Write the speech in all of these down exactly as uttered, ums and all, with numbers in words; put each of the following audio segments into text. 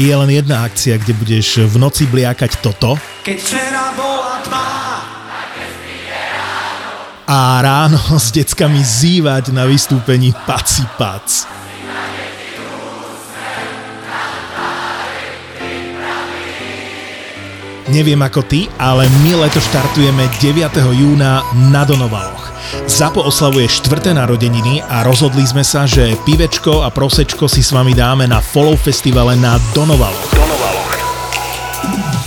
je len jedna akcia, kde budeš v noci bliakať toto. Keď včera bola tma, a ráno s deckami zývať na vystúpení Paci Pac. Neviem ako ty, ale my leto štartujeme deviateho júna na Donovaloch. Zapo oslavuje štvrté narodeniny a rozhodli sme sa, že pivečko a prosečko si s vami dáme na Follow festivale na Donovaloch.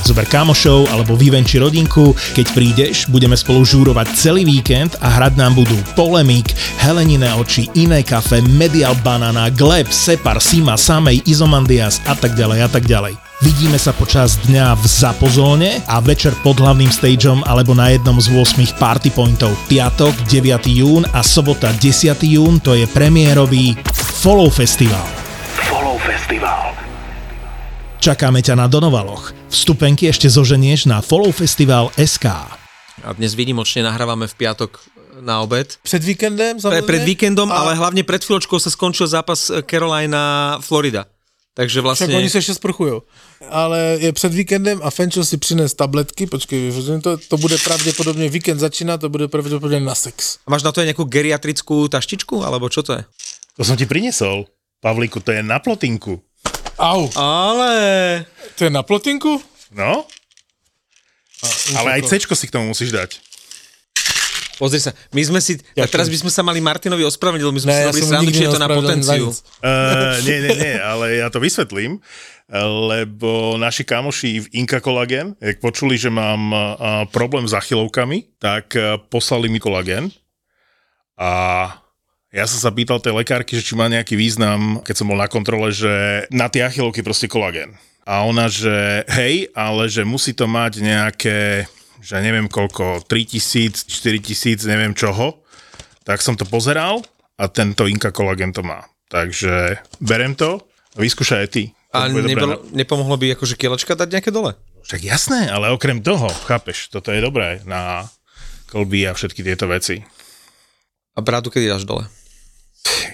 Zober kámošov alebo vyvenči rodinku, keď prídeš, budeme spolu žúrovať celý víkend a hrať nám budú Polemik, Helenine oči, Iné kafe, Medial Banana, Gleb, Separ, Sima, Samej, Izomandias a tak ďalej a tak ďalej. Vidíme sa počas dňa v Zapozóne a večer pod hlavným stageom alebo na jednom z ôsmich party pointov. Piatok deviateho júna a sobota desiateho júna, to je premiérový Follow Festival. Follow Festival. Čakáme ťa na Donovaloch. Vstupenky ešte zoženieš na follow festival bodka es ká. A dnes výnimočne nahrávame v piatok na obed. Pred víkendom? Pre, pred víkendom, a... ale hlavne pred chvíľočkou sa skončil zápas Carolina Florida. Takže vlastne... Však oni sa ešte sprchujú. Ale je před víkendem a Fenčo si přines tabletky, počkej, to, to bude pravdepodobne, víkend začína, to bude pravdepodobne na sex. A máš na to aj nejakú geriatrickú taštičku, alebo čo to je? To som ti priniesol. Pavlíku, to je na plotinku. Au. Ale... To je na plotinku? No. A, ale aj cečko si k tomu musíš dať. Pozri sa, my sme si... Ja, teraz by sme sa mali Martinovi ospravedlniť, my sme ne, si robili ja srandu, či je to na potenciu. Uh, nie, nie, nie, ale ja to vysvetlím, lebo naši kamoši v Inka Kolagen, keď počuli, že mám uh, problém s achilovkami, tak uh, poslali mi kolagen a... Ja som sa pýtal tej lekárky, že či má nejaký význam, keď som bol na kontrole, že na tie achilovky proste kolagén. A ona, že hej, ale že musí to mať nejaké, že neviem koľko, tri tisíc, štyri tisíc, neviem čoho. Tak som to pozeral a tento Inka kolagén to má. Takže berem to a vyskúšaj aj ty. A nebolo, nepomohlo by akože kielačka dať nejaké dole? Však jasné, ale okrem toho, chápeš, toto je dobré na kolby a všetky tieto veci. A brádu kedy dáš dole?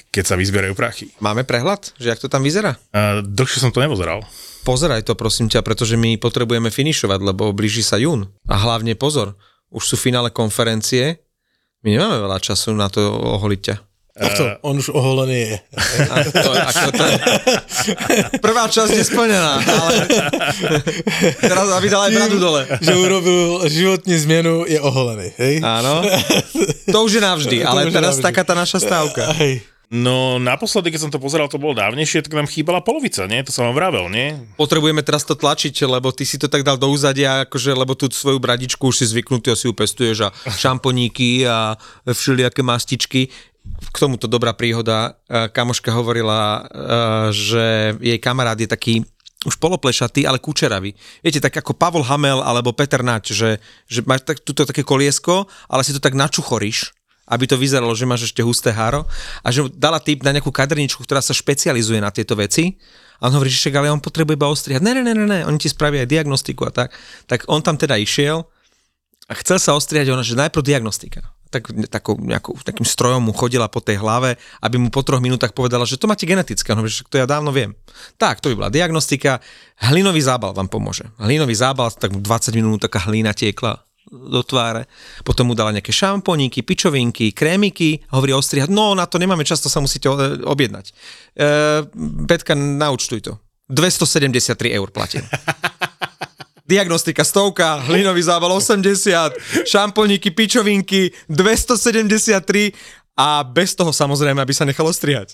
Keď sa vyzbierajú prachy. Máme prehľad, že jak to tam vyzerá? Uh, dlhšie som to nepozeral. Pozeraj to, prosím ťa, pretože my potrebujeme finišovať, lebo blíži sa jún. A hlavne pozor, už sú finále konferencie, my nemáme veľa času na to oholiť ťa. Uh, on už oholený je. A to, ako to je. Prvá časť je splnená, ale teraz aby dal aj bradu dole. Že urobil životní zmenu, je oholený. Hej? Áno, to už je navždy, ale je teraz navždy. Taká tá naša stávka. Hej. No naposledy, keď som to pozeral, to bolo dávnejšie, tak nám chýbala polovica, nie? To som vám vravel, nie? Potrebujeme teraz to tlačiť, lebo ty si to tak dal do úzadia, akože, lebo tú svoju bradičku už si zvyknutý, si ju pestuješ a šamponíky a všelijaké mastičky. K tomuto dobrá príhoda. Kamoška hovorila, že jej kamarát je taký už poloplešatý, ale kučeravý. Viete, tak ako Pavol Hamel alebo Peter Naď, že, že máš tak, tuto také koliesko, ale si to tak načuchoriš, aby to vyzeralo, že máš ešte husté háro. A že dala tip na nejakú kaderničku, ktorá sa špecializuje na tieto veci. A on hovorí, že ale on potrebuje iba ostrihať. Ne, ne, ne, ne, oni ti spravia aj diagnostiku a tak. Tak on tam teda išiel a chcel sa ostrihať, ona, že najprv diagnostika. Tak, takou, nejakou, takým strojom mu chodila po tej hlave, aby mu po troch minútach povedala, že to máte genetické, no, že to ja dávno viem. Tak, to by bola diagnostika. Hlinový zábal vám pomôže. Hlinový zábal, tak dvadsať minút taká hlína tiekla do tváre. Potom mu dala nejaké šamponíky, pičovinky, krémiky, hovorí ostrihať. No, na to nemáme čas, to sa musíte objednať. Petka, e, naučtuj to. dvestosedemdesiattri eur platím. Diagnostika stovka, hlinový zábal osemdesiat, šamponíky, pičovinky dvestosedemdesiattri a bez toho samozrejme, aby sa nechalo strihať.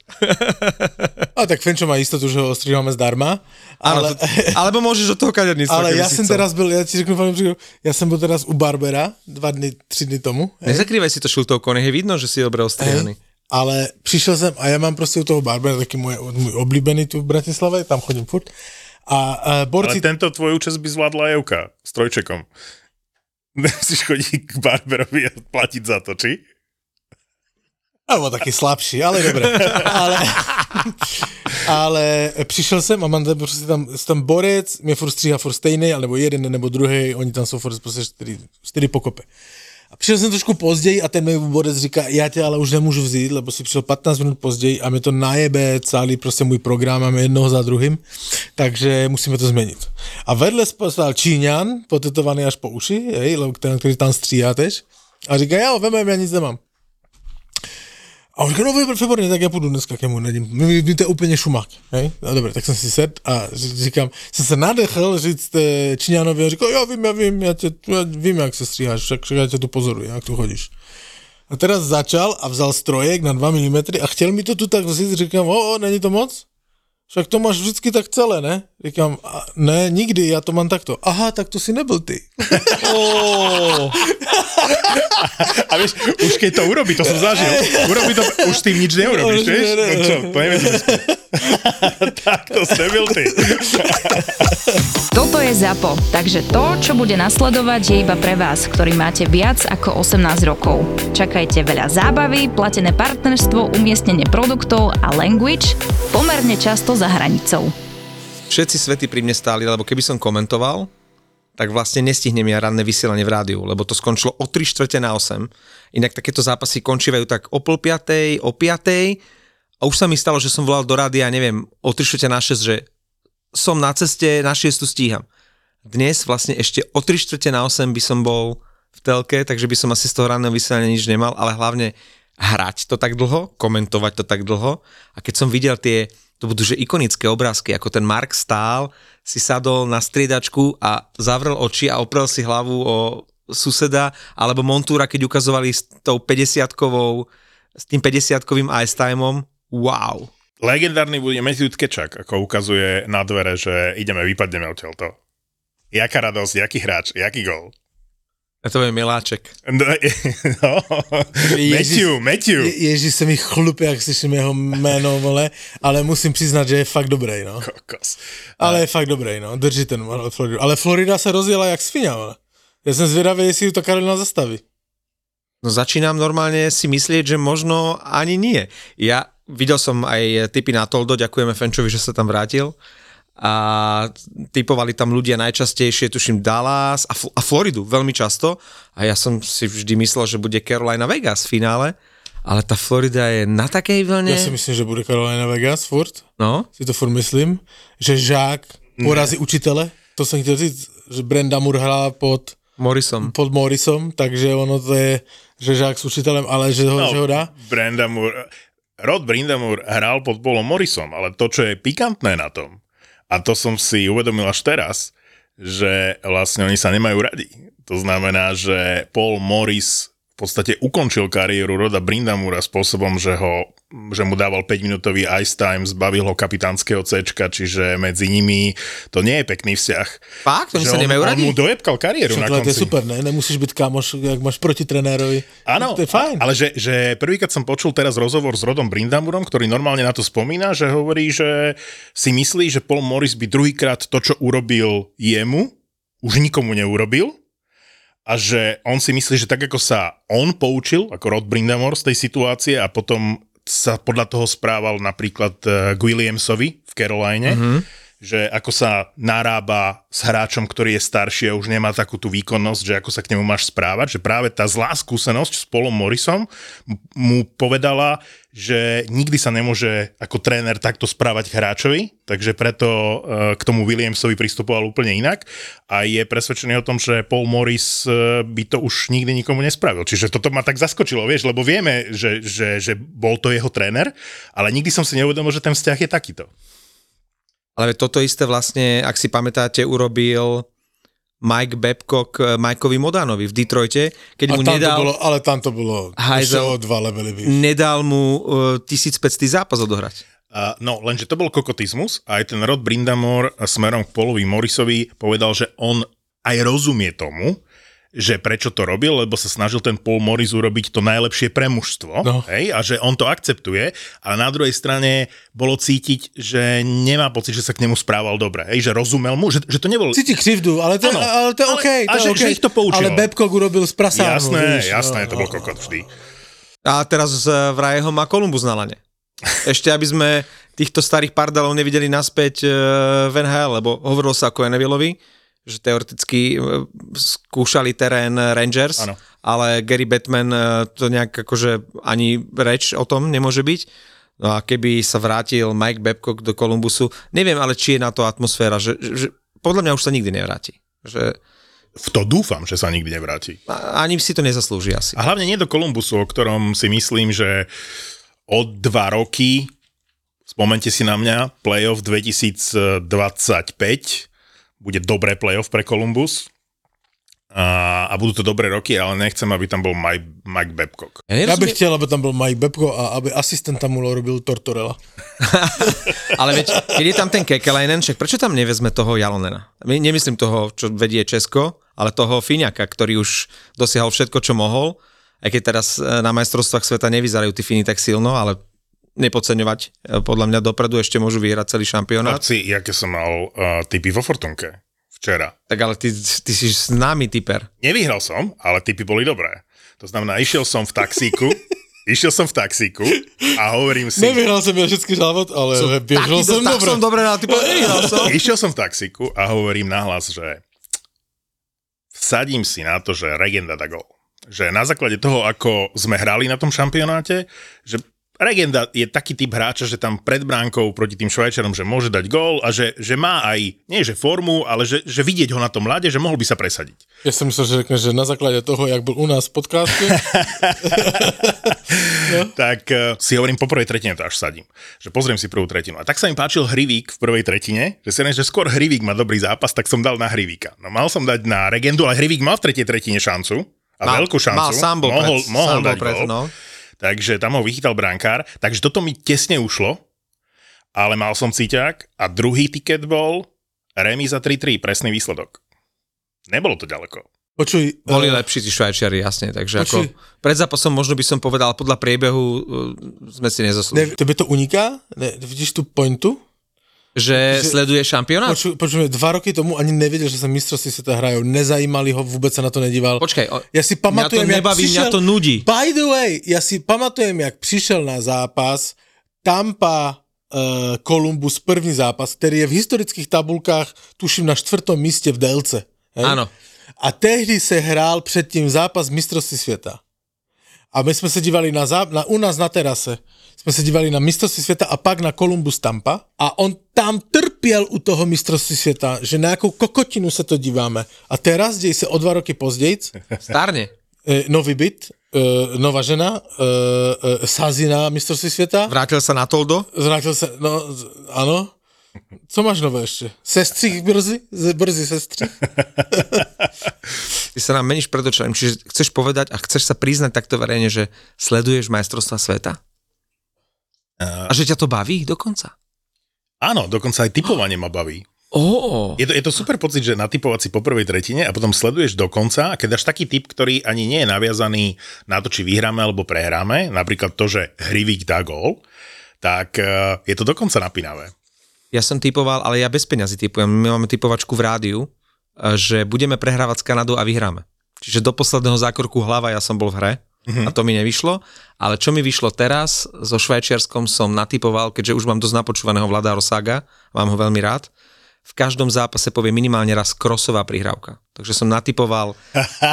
A tak Fenčo má istotu, že ho ostrihame zdarma. Ale... Áno, to, alebo môžeš od toho kaderníctva. Ale ja som chcel. Teraz byl, ja ti řeknu, pán, ja som bol teraz u Barbera dva dny, tri dny tomu. Nezakrývaj si to šiltovkou, nech je vidno, že si dobre ostrihaný. Ej. Ale prišiel som a ja mám proste u toho Barbera, taký môj, môj oblíbený tu v Bratislave, tam chodím furt. A, uh, borci... Ale tento tvoj účest by zvládla Evka s trojčekom. Musíš chodiť k barberovi a platiť za to, či? Alebo taký slabší, ale dobre. ale, ale prišiel som a mám prostě tam, tam borec, mě furt stříha furt stejnej, alebo jeden, nebo druhý, oni tam sú furt prostě čtyři pokope. A A přišel jsem trošku později a ten mi borec říká, já tě ale už nemůžu vzít, lebo si přišel pätnásť minút později a mě to najebe celý prostě můj program, máme jednoho za druhým, takže musíme to změnit. A vedle stál Číňan, potetovaný až po uši, hej, ten, který tam stříhá tež, a říká, já ho vemem, já nic nemám. A on říká, no výborně, tak já půjdu dneska k němu, to je úplně šumák. Hej? No dobré, tak jsem si sedl a říkám, jsem se nadechl říct Číňanovi, on říká, jo, vím, já vím, já, tě, já vím, jak se stříháš, tak já tě tu pozoruji, jak tu chodíš. A teraz začal a vzal strojek na dva milimetre a chtěl mi to tu tak vzít, říkám, o, o, není to moc? Však to máš vždycky tak celé, ne? Říkám, a ne, nikdy, já to mám takto. Aha, tak to si nebyl ty. Oh. A vieš, už keď to urobí, to som zažil, urobí to, už s tým nič neurobíš, vieš? No čo, to neviem. Tak to si nebyl ty. Toto je ZAPO, takže to, čo bude nasledovať, je iba pre vás, ktorý máte viac ako osemnásť rokov. Čakajte veľa zábavy, platené partnerstvo, umiestnenie produktov a language pomerne často za hranicou. Všetci svety pri mne stáli, lebo keby som komentoval, tak vlastne nestihnem ja ranné vysielanie v rádiu, lebo to skončilo o tri štvrte na osem. Inak takéto zápasy končívajú tak o pol piatej, o piatej. A už sa mi stalo, že som volal do rádia, neviem, o tri štvrte na šesť, že som na ceste, na šiestu stíham. Dnes vlastne ešte o tri štvrte na osem by som bol v telke, takže by som asi z toho ranného vysielania nič nemal, ale hlavne hrať to tak dlho, komentovať to tak dlho. A keď som videl tie, to budú že ikonické obrázky, ako ten Mark stál, si sadol na striedačku a zavrel oči a oprel si hlavu o suseda, alebo Montúra, keď ukazovali s tou päťdesiatkovou, s tým päťdesiatkovým ice timeom. Wow. Legendárny bude Matthew Tkečak, ako ukazuje na dvere, že ideme, vypadneme odtiaľto. Jaká radosť, jaký hráč, jaký gól. A to je Miláček. No, no. Matthew, Matthew. Ježíš, se mi chlupí, jak slyším jeho jméno, vole, ale musím přiznat, že je fakt dobrý, no. Kokos. Ale je fakt dobrý, no, drží ten Floridu. Ale Florida se rozjela jak sviňa, vole. Já jsem zvědavý, jestli to Karolina zastaví. No začínam normálne si myslieť, že možno ani nie. Ja videl som aj tipy na Toldo, ďakujeme Fenčovi, že sa tam vrátil. A tipovali tam ľudia najčastejšie, tuším Dallas a, F- a Floridu veľmi často a ja som si vždy myslel, že bude Carolina Vegas v finále, ale tá Florida je na takej vlne. Ja si myslím, že bude Carolina Vegas furt, no? Si to furt myslím, že Žák porazí učitele, to som chcel říct, že Brenda Moore hrá pod Morrisom, pod Morrisom, takže ono to je, že Žák s učitelem, ale že ho, no, že ho dá. Brenda Moore, Rod Brenda Moore hral pod Paulom Morrisom, ale to, čo je pikantné na tom, a to som si uvedomil až teraz, že vlastne oni sa nemajú radi. To znamená, že Paul Morris v podstate ukončil kariéru Roda Brindamura spôsobom, že, ho, že mu dával päťminútový ice time, zbavil ho kapitánskeho céčka, čiže medzi nimi to nie je pekný vzťah. Fakt? Oni sa nemajú radi? On mu dojebkal kariéru na konci. To je super, ne? Nemusíš byť kamoš, ak máš proti trenérovi. Áno, to je fajn. Ale že, že prvýkrát som počul teraz rozhovor s Rodom Brindamurom, ktorý normálne na to spomína, že hovorí, že si myslí, že Paul Morris by druhýkrát to, čo urobil jemu, už nikomu neurobil. A že on si myslí, že tak ako sa on poučil, ako Rod Brindamore z tej situácie a potom sa podľa toho správal napríklad k Williamsovi v Caroline, mm-hmm. že ako sa narába s hráčom, ktorý je starší a už nemá takú tú výkonnosť, že ako sa k nemu máš správať, že práve tá zlá skúsenosť s Paulom Morrisom mu povedala, že nikdy sa nemôže ako tréner takto správať k hráčovi, takže preto k tomu Williamsovi pristupoval úplne inak a je presvedčený o tom, že Paul Morris by to už nikdy nikomu nespravil. Čiže toto ma tak zaskočilo, vieš, lebo vieme, že, že, že bol to jeho tréner, ale nikdy som si neuvedomil, že ten vzťah je takýto. Ale toto isté vlastne, ak si pamätáte, urobil Mike Babcock Mikeovi Modanovi v Detroite, keď mu nedal... Bolo, ale tam to bolo hajzel, nedal mu uh, tisícpäťstý zápas odohrať. Uh, no, lenže to bol kokotizmus a aj ten Rod Brindamore smerom k Paulovi Morrisovi povedal, že on aj rozumie tomu, že prečo to robil, lebo sa snažil ten Paul Morris urobiť to najlepšie pre mužstvo, no. Hej, a že on to akceptuje, ale na druhej strane bolo cítiť, že nemá pocit, že sa k nemu správal dobre, hej, že rozumel mu, že, že to nebolo... Cíti krivdu, ale to, ale to je OK, to je OK. Že ich to poučilo. Ale Babcock urobil z prasánu. Jasné, víš, jasné, no, to bol kokot vždy. A teraz vraj ho má Columbus na lane. Ešte aby sme týchto starých pardalov nevideli naspäť v en há el, lebo hovorilo sa ako en há elovi, že teoreticky skúšali terén Rangers, ano. A ale Gary Batman to nejak akože ani reč o tom nemôže byť. No a keby sa vrátil Mike Babcock do Columbusu, neviem, ale či je na to atmosféra, že, že podľa mňa už sa nikdy nevráti. Že... V to dúfam, že sa nikdy nevráti. A, ani si to nezaslúži asi. A hlavne nie do Columbusu, o ktorom si myslím, že od dva roky, spomente si na mňa, playoff dvetisícdvadsaťpäť bude dobré playoff pre Columbus. A, a budú to dobré roky, ale nechcem, aby tam bol Mike, Mike Babcock. Ja, nerozumiem... ja bych chtiel, aby tam bol Mike Babcock a aby asistent tam urobil Tortorella. Ale veď, keď je tam ten Kekelainen, však prečo tam nevezme toho Jalonena? Nemyslím toho, čo vedie Česko, ale toho Fíňaka, ktorý už dosiahol všetko, čo mohol. Aj keď teraz na majstrovstvách sveta nevyzerajú tí Fíni tak silno, ale nepodceňovať. Podľa mňa dopredu ešte môžu vyhrať celý šampionát. Chlapci, jaké som mal uh, typy vo Fortunke. Včera. Tak ale ty, ty si známy typer. Nevyhral som, ale typy boli dobré. To znamená, išiel som v taxíku, išiel som v taxíku a hovorím si... Nevyhral som ja všetky závod, ale vyhral som dobre. Tak som dobre na typu, nevyhral som. Išiel som v taxíku a hovorím nahlas, že vsadím si na to, že Regenda dá gól. Že na základe toho, ako sme hrali na tom šampionáte, že Regenda je taký typ hráča, že tam pred bránkou proti tým Švajčarom, že môže dať gól a že, že má aj, nie že formu, ale že, že vidieť ho na tom ľade, že mohol by sa presadiť. Ja som myslel, že řekne, že na základe toho, jak bol u nás v podcaste. No. Tak uh, si hovorím, po prvej tretine to až sadím. Že pozriem si prvú tretinu. A tak sa mi páčil Hrivík v prvej tretine, že si neviem, že skôr Hrivík má dobrý zápas, tak som dal na Hrivíka. No mal som dať na Regendu, ale Hrivík mal v tretej tretine šancu a mal, veľkú šancu. Mal, sám bol mohol, pred, mohol sám dať pred, gól. No. Takže tam ho vychytal brankár, takže toto mi tesne ušlo, ale mal som cíťak a druhý tiket bol remíza tri tri, presný výsledok. Nebolo to ďaleko. Počuj, boli uh... lepší tí Švajčiari, jasne, takže Počuj. Ako pred zápasom možno by som povedal, podľa priebehu uh, sme si nezaslúžili. Ne, tebe to uniká? Ne, vidíš tú pointu? Že, že sleduje šampionát? Počuj, počuj, dva roky tomu ani nevedel, že sa mistrovství sveta hrajú. Nezajímali ho, vôbec sa na to nedíval. Počkaj, o, ja si pamatujem, mňa to nebaví, jak prišiel, mňa to nudí. By the way, ja si pamatujem, jak prišiel na zápas Tampa uh, Columbus, prvý zápas, ktorý je v historických tabulkách, tuším, na štvrtom míste v dé el cé. Áno. A tehdy sa hrál predtým zápas mistrovství sveta. A my sme sa dívali na, záp- na u nás na terase. Sme sa dívali na mistrovství sveta a pak na Columbus Tampa a on tam trpiel u toho mistrovství sveta, že na jakou kokotinu sa to díváme. A teraz, dej sa o dva roky pozdejc. Stárne. E, nový byt, e, nová žena, e, e, sází na mistrovství sveta. Vrátil sa na Toldo? Vrátil sa, no, áno. Co máš nové ešte? Sestřích brzy? Brzy sestřích? Ty sa nám meníš pred očami. Čiže chceš povedať a chceš sa priznať takto verejne, že sleduješ majstrovstvá sveta? A že ťa to baví dokonca? Áno, dokonca aj typovanie ma baví. Oh. Je to, je to super pocit, že natypovať si po prvej tretine a potom sleduješ dokonca a keď dáš taký typ, ktorý ani nie je naviazaný na to, či vyhráme alebo prehráme, napríklad to, že Hrivík dá gól, tak je to dokonca napínavé. Ja som typoval, ale ja bez peňazí typujem. My máme typovačku v rádiu, že budeme prehrávať s Kanadou a vyhráme. Čiže do posledného zákroku hlava ja som bol v hre. Mm-hmm. A to mi nevyšlo, ale čo mi vyšlo teraz, so Švajčiarskom som natypoval, keďže už mám dosť napočúvaného Vlada Rosaga, mám ho veľmi rád, v každom zápase povie minimálne raz krosová prihrávka. Takže som natypoval,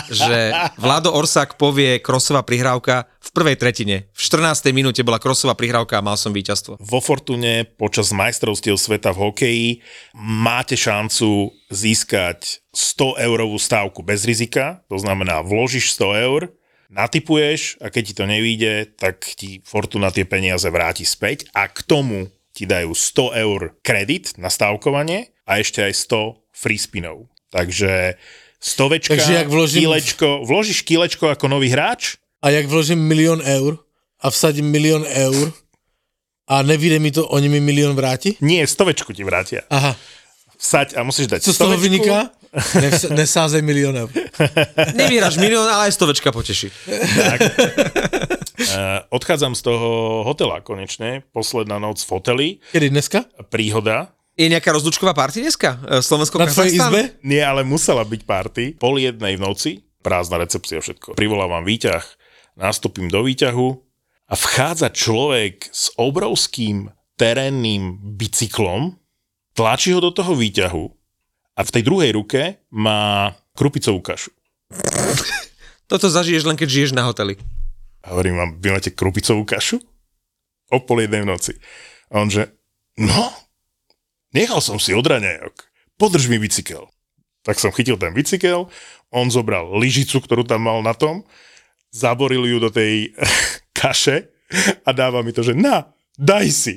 že Vlado Orsák povie krosová prihrávka v prvej tretine. V štrnástej minúte bola krosová prihrávka a mal som víťazstvo. Vo Fortune počas majstrovstiev sveta v hokeji máte šancu získať sto eurovú stávku bez rizika, to znamená vložíš sto eur, natipuješ a keď ti to nevyjde, tak ti Fortuna tie peniaze vráti späť a k tomu ti dajú sto eur kredit na stávkovanie a ešte aj sto free spinov. Takže stovečka, Takže vložím... kilečko, vložíš kilečko ako nový hráč? A jak vložím milión eur a vsadím milión eur a nevyjde mi to, oni mi milión vráti? Nie, stovečku ti vrátia. Aha. Vsaď a musíš dať Co stovečku. Co z toho vyniká? Nevsa- nesázej milión eur. Nevyhráš milión, ale aj stovečka poteší. Tak. Uh, odchádzam z toho hotela konečne. Posledná noc v hoteli. Kedy dneska? Príhoda. Je nejaká rozlučková party dneska? Slovensko Na tvojej izbe? Nie, ale musela byť party. Pol jednej v noci. Prázdna recepcia, všetko. Privolávam výťah. Nastúpim do výťahu a vchádza človek s obrovským terénnym bicyklom. Tlačí ho do toho výťahu a v tej druhej ruke má krupicovú kašu. Toto zažiješ len, keď žiješ na hoteli. Hovorím vám, vy máte krupicovú kašu? O pol jednej v noci. A on že, no, nechal som si odraňajok, podrž mi bicykel. Tak som chytil ten bicykel, on zobral lyžicu, ktorú tam mal na tom, zaboril ju do tej kaše a dáva mi to, že na, daj si.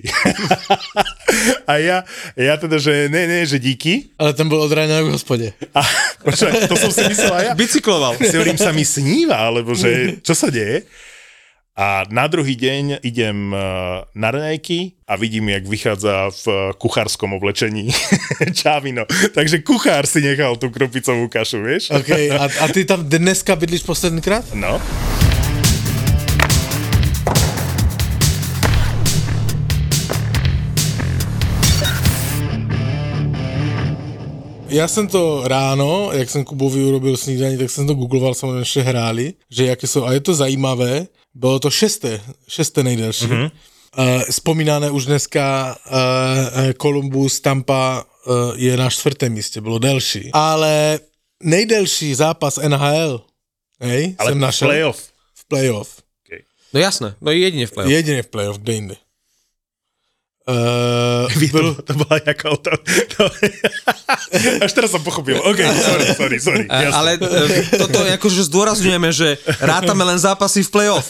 A ja, ja teda, že ne, ne, že díky. Ale tam bol odraňajok v hospode. A, počkaj, to som si myslel aj ja. Bicykloval. Si hovorím, sa mi sníva, alebo že čo sa deje? A na druhý deň idem na raňajky a vidím, jak vychádza v kuchárskom oblečení Čávino. Takže kuchár si nechal tú krupicovú kašu, vieš? OK, a, a ty tam dneska bydlíš poslednýkrát? No. Ja som to ráno, jak som Kubovi urobil snídaní, tak som to googloval, samozrejme ešte hráli, že jaké sú, a je to zajímavé, bylo to šesté, šesté nejdelší. Mm-hmm. Uh, vzpomínané už dneska Kolumbus, uh, Tampa uh, je na čtvrtém místě, bylo delší. Ale nejdelší zápas N H L, hej, ale jsem našel. Ale v playoff. V playoff. Okay. No jasné, no jedině v playoff. Jedině v playoff, kde jinde. Uh, byl... to, to bola jaká otázka. Až teraz som pochopil. OK, sorry, sorry, sorry. Uh, ale uh, toto akože zdôrazňujeme, že rátame len zápasy v play-off.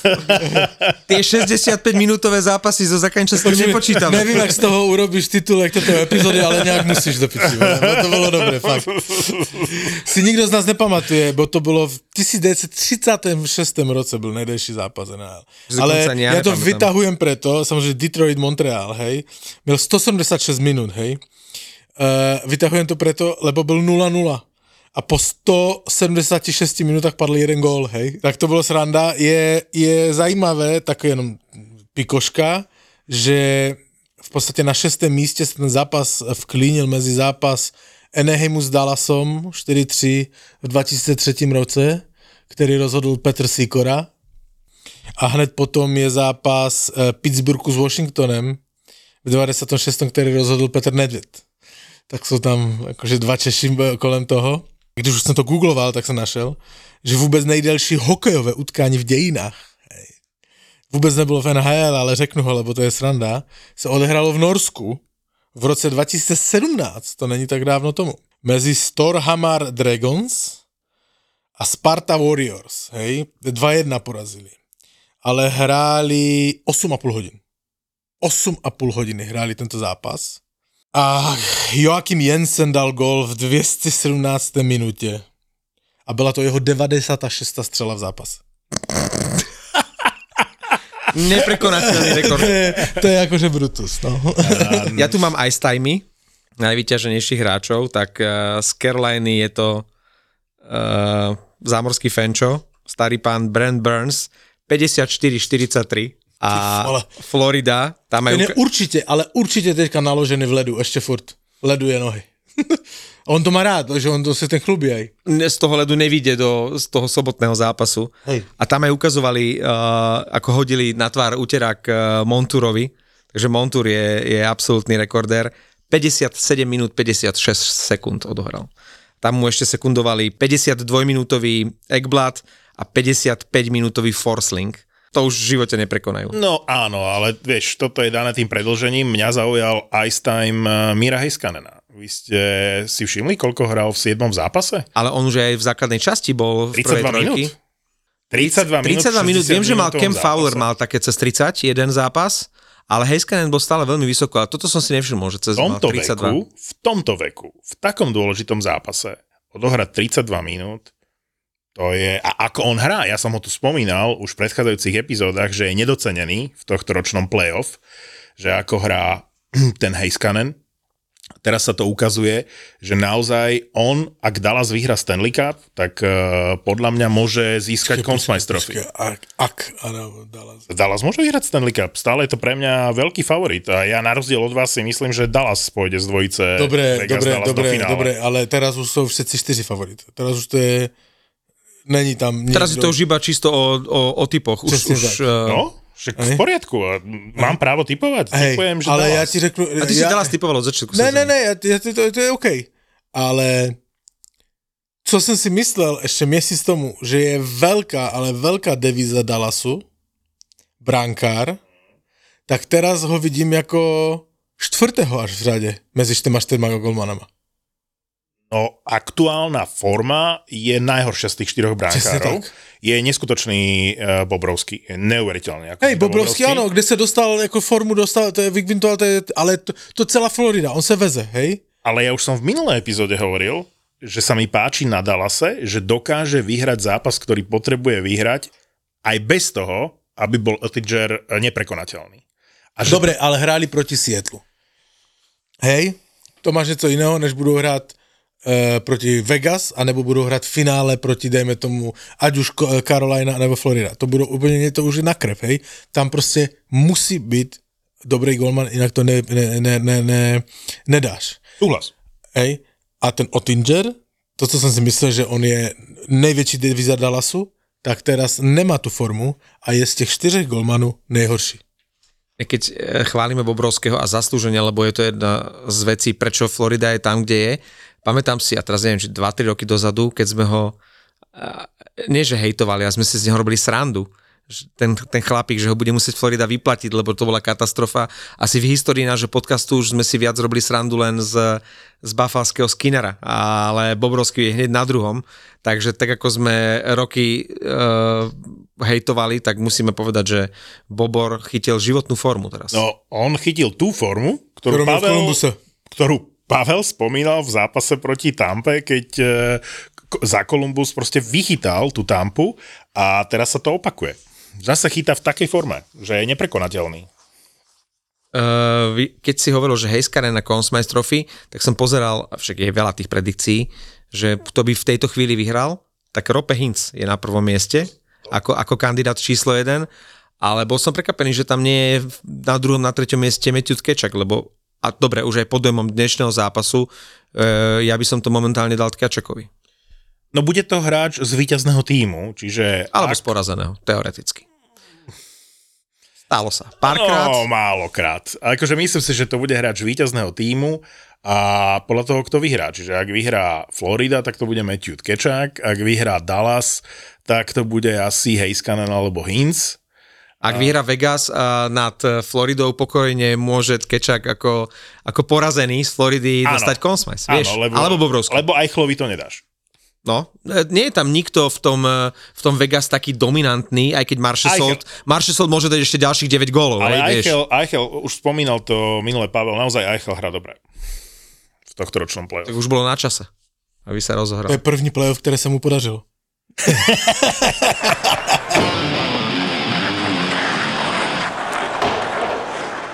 Tie šesťdesiatpäť minútové zápasy zo zakončenia nepočítame. Neviem, ak z toho urobíš titulek toto epizódy, ale nejak musíš dopičiť. No to bolo dobre, fakt. Si nikto z nás nepamatuje, bo to bolo v devätnásť tridsaťšesť roce byl najdejší zápas N H L. Ale ja, ja to vytahujem preto, samozrejme Detroit, Montreal, hej. Měl sto sedemdesiatšesť minút, hej. Uh, vytahujem to preto, lebo byl nula nula. A po sto sedemdesiatšesť minútach padl jeden gól, hej. Tak to bylo sranda. Je, je zajímavé, tak jenom pikoška, že v podstatě na šestém místě se ten zápas vklínil mezi zápas Anaheimu s Dallasom štyri tri v dva tisíce tri roce, který rozhodl Petr Sikora. A hned potom je zápas Pittsburghu s Washingtonem v deväťdesiatom šiestom, který rozhodl Petr Nedvěd. Tak jsou tam akože dva Češi kolem toho. Když už jsem to googloval, tak jsem našel, že vůbec nejdelší hokejové utkání v dějinách, hej, vůbec nebylo v N H L, ale řeknu ho, lebo to je sranda, se odehrálo v Norsku v roce dva tisíce sedemnásť, to není tak dávno tomu, mezi Storhamar Dragons a Sparta Warriors, hej, dva jedna porazili, ale hráli osem a pol hodín. osem a pol hodiny hráli tento zápas a Joakim Jensen dal gól v dvestosedemnástej minúte a byla to jeho deväťdesiata šiesta střela v zápase. Neprekonateľný rekord. To je akože Brutus. No. Ja tu mám ice timey, najvyťaženejších hráčov, tak z Caroliny je to uh, zámorský fenčo, starý pán Brent Burns, päťdesiatštyri štyridsaťtri. A Florida, tam majú... Ne, určite, ale určite teďka naložený v ledu, ešte furt. Leduje nohy. On to má rád, že on to si ten chlubí aj. Z toho ledu nevíde do z toho sobotného zápasu. Hej. A tam aj ukazovali, uh, ako hodili na tvár úterák uh, Monturovi. Takže Montur je, je absolútny rekordér. päťdesiatsedem minút päťdesiatšesť sekúnd odohral. Tam mu ešte sekundovali päťdesiatdvojminútový Ekblad a päťdesiatpäťminútový Forsling. To už v živote neprekonajú. No áno, ale vieš, toto je dané tým predĺžením. Mňa zaujal ice time Mira Heiskanena. Vy ste si všimli, koľko hral v siedmom zápase? Ale on už aj v základnej časti bol v prvej trojky. tridsaťdva minút. tridsaťdva minút. Viem, že mal Cam Fowler, mal také cez tridsať, jeden zápas, ale Heiskanen bol stále veľmi vysoko a toto som si nevšimol, že cez mal tridsaťdva. Veku, v tomto veku, v takom dôležitom zápase odohrať tridsaťdva minút, to je, a ako on hrá, ja som ho tu spomínal už v predchádzajúcich epizódach, že je nedocenený v tohto ročnom playoff, že ako hrá ten Heiskanen. Teraz sa to ukazuje, že naozaj on, ak Dallas vyhra Stanley Cup, tak uh, podľa mňa môže získať Conn Smythe Trophy. Ak, ak Dallas. Dallas môže vyhrať Stanley Cup, stále je to pre mňa veľký favorit a ja na rozdiel od vás si myslím, že Dallas pôjde z dvojice dobre, Vegas, dobre, Dallas dobre, do finále. Dobre, ale teraz už sú všetci štyri favority. Teraz už to je... Není tam... Teraz je to už iba čisto o, o, o typoch. Už, už, uh... No, však v poriadku. Mám právo typovať. Hej, typujem, že ale Dallas. Ja ti řeknu... A ty ja... si Dallas typoval od začiatku. Ne, ne, ne, ja, ja, to, to je OK. Ale čo som si myslel ešte mesiac tomu, že je veľká, ale veľká devíza Dallasu, brankár, tak teraz ho vidím ako štvrtého až v rade medzi štyrmi a štyrmi golmanami. No, aktuálna forma je najhoršia z tých štyroch brankárov. Je neskutočný uh, Bobrovský. Je neuveriteľný. Hej, Bobrovský, Bobrovský, áno, kde sa dostal, ako formu dostal, to je vykvintoval, to je, ale to, to celá Florida, on sa veze, hej? Ale ja už som v minulej epizóde hovoril, že sa mi páči na Dallase, že dokáže vyhrať zápas, ktorý potrebuje vyhrať, aj bez toho, aby bol Oettinger neprekonateľný. A dobre, to... ale hráli proti Sietlu. Hej? To máš niečo iného, než budú hrať proti Vegas, anebo budú hrať v finále proti, dajme tomu, ať už Carolina, alebo Florida. To budú úplne, to už je na krev, hej. Tam proste musí byť dobrý golman, inak to ne, ne, ne, ne, ne, nedáš. Súhlas. Hej. A ten Oettinger, to, co som si myslel, že on je nejväčší devíza Dallasu, tak teraz nemá tú formu a je z tých štyroch golmanov najhorší. Keď chválime Bobrovského a zaslúženia, lebo je to jedna z vecí, prečo Florida je tam, kde je, pamätám si, a teraz neviem, či dva tri roky dozadu, keď sme ho, nie že hejtovali, a sme si z neho robili srandu, ten, ten chlapík, že ho bude musieť Florida vyplatiť, lebo to bola katastrofa. Asi v histórii nášho podcastu už sme si viac robili srandu len z, z bafalského Skinnera, ale Bobrovský je hneď na druhom, takže tak ako sme roky uh, hejtovali, tak musíme povedať, že Bobor chytil životnú formu teraz. No, on chytil tú formu, ktorú Pavel, ktorú Pavel spomínal v zápase proti Tampe, keď e, za Kolumbus proste vychytal tú Tampu a teraz sa to opakuje. Zase chytá v takej forme, že je neprekonateľný. Uh, keď si hovoril, že Heiskanen na Conference Trophy, tak som pozeral, však je veľa tých predikcií, že kto by v tejto chvíli vyhral, tak Rope Hintz je na prvom mieste, ako, ako kandidát číslo jeden, ale bol som prekvapený, že tam nie je na druhom, na treťom mieste Matthew Tkečak, lebo a dobre, už aj pod dojmom dnešného zápasu, e, ja by som to momentálne dal Tkačakovi. No bude to hráč z víťazného týmu, čiže... Alebo ak... z porazeného, teoreticky. Stalo sa. Párkrát. No, málokrát. Akože myslím si, že to bude hráč z víťazného týmu a podľa toho, kto vyhrá. Čiže ak vyhrá Florida, tak to bude Matthew Tkečak. Ak vyhrá Dallas, tak to bude asi Heiskanen alebo Hintz. Ak vyhrá Vegas a nad Floridou, pokojne môže Tkečak ako, ako porazený z Floridy áno, dostať Consmice, vieš? Áno, lebo, alebo Bobrovský. Lebo aj Chlovi to nedáš. No, nie je tam nikto v tom, v tom Vegas taký dominantný, aj keď Marchessault, Marchessault môže dať ešte ďalších deväť gólov. Ale aj, Eichel, Eichel, už spomínal to minulé Pavel, naozaj Eichel hrá dobre v tohto ročnom play-off. Tak už bolo na čase, aby sa rozohral. To je první play-off, ktoré sa mu podažil.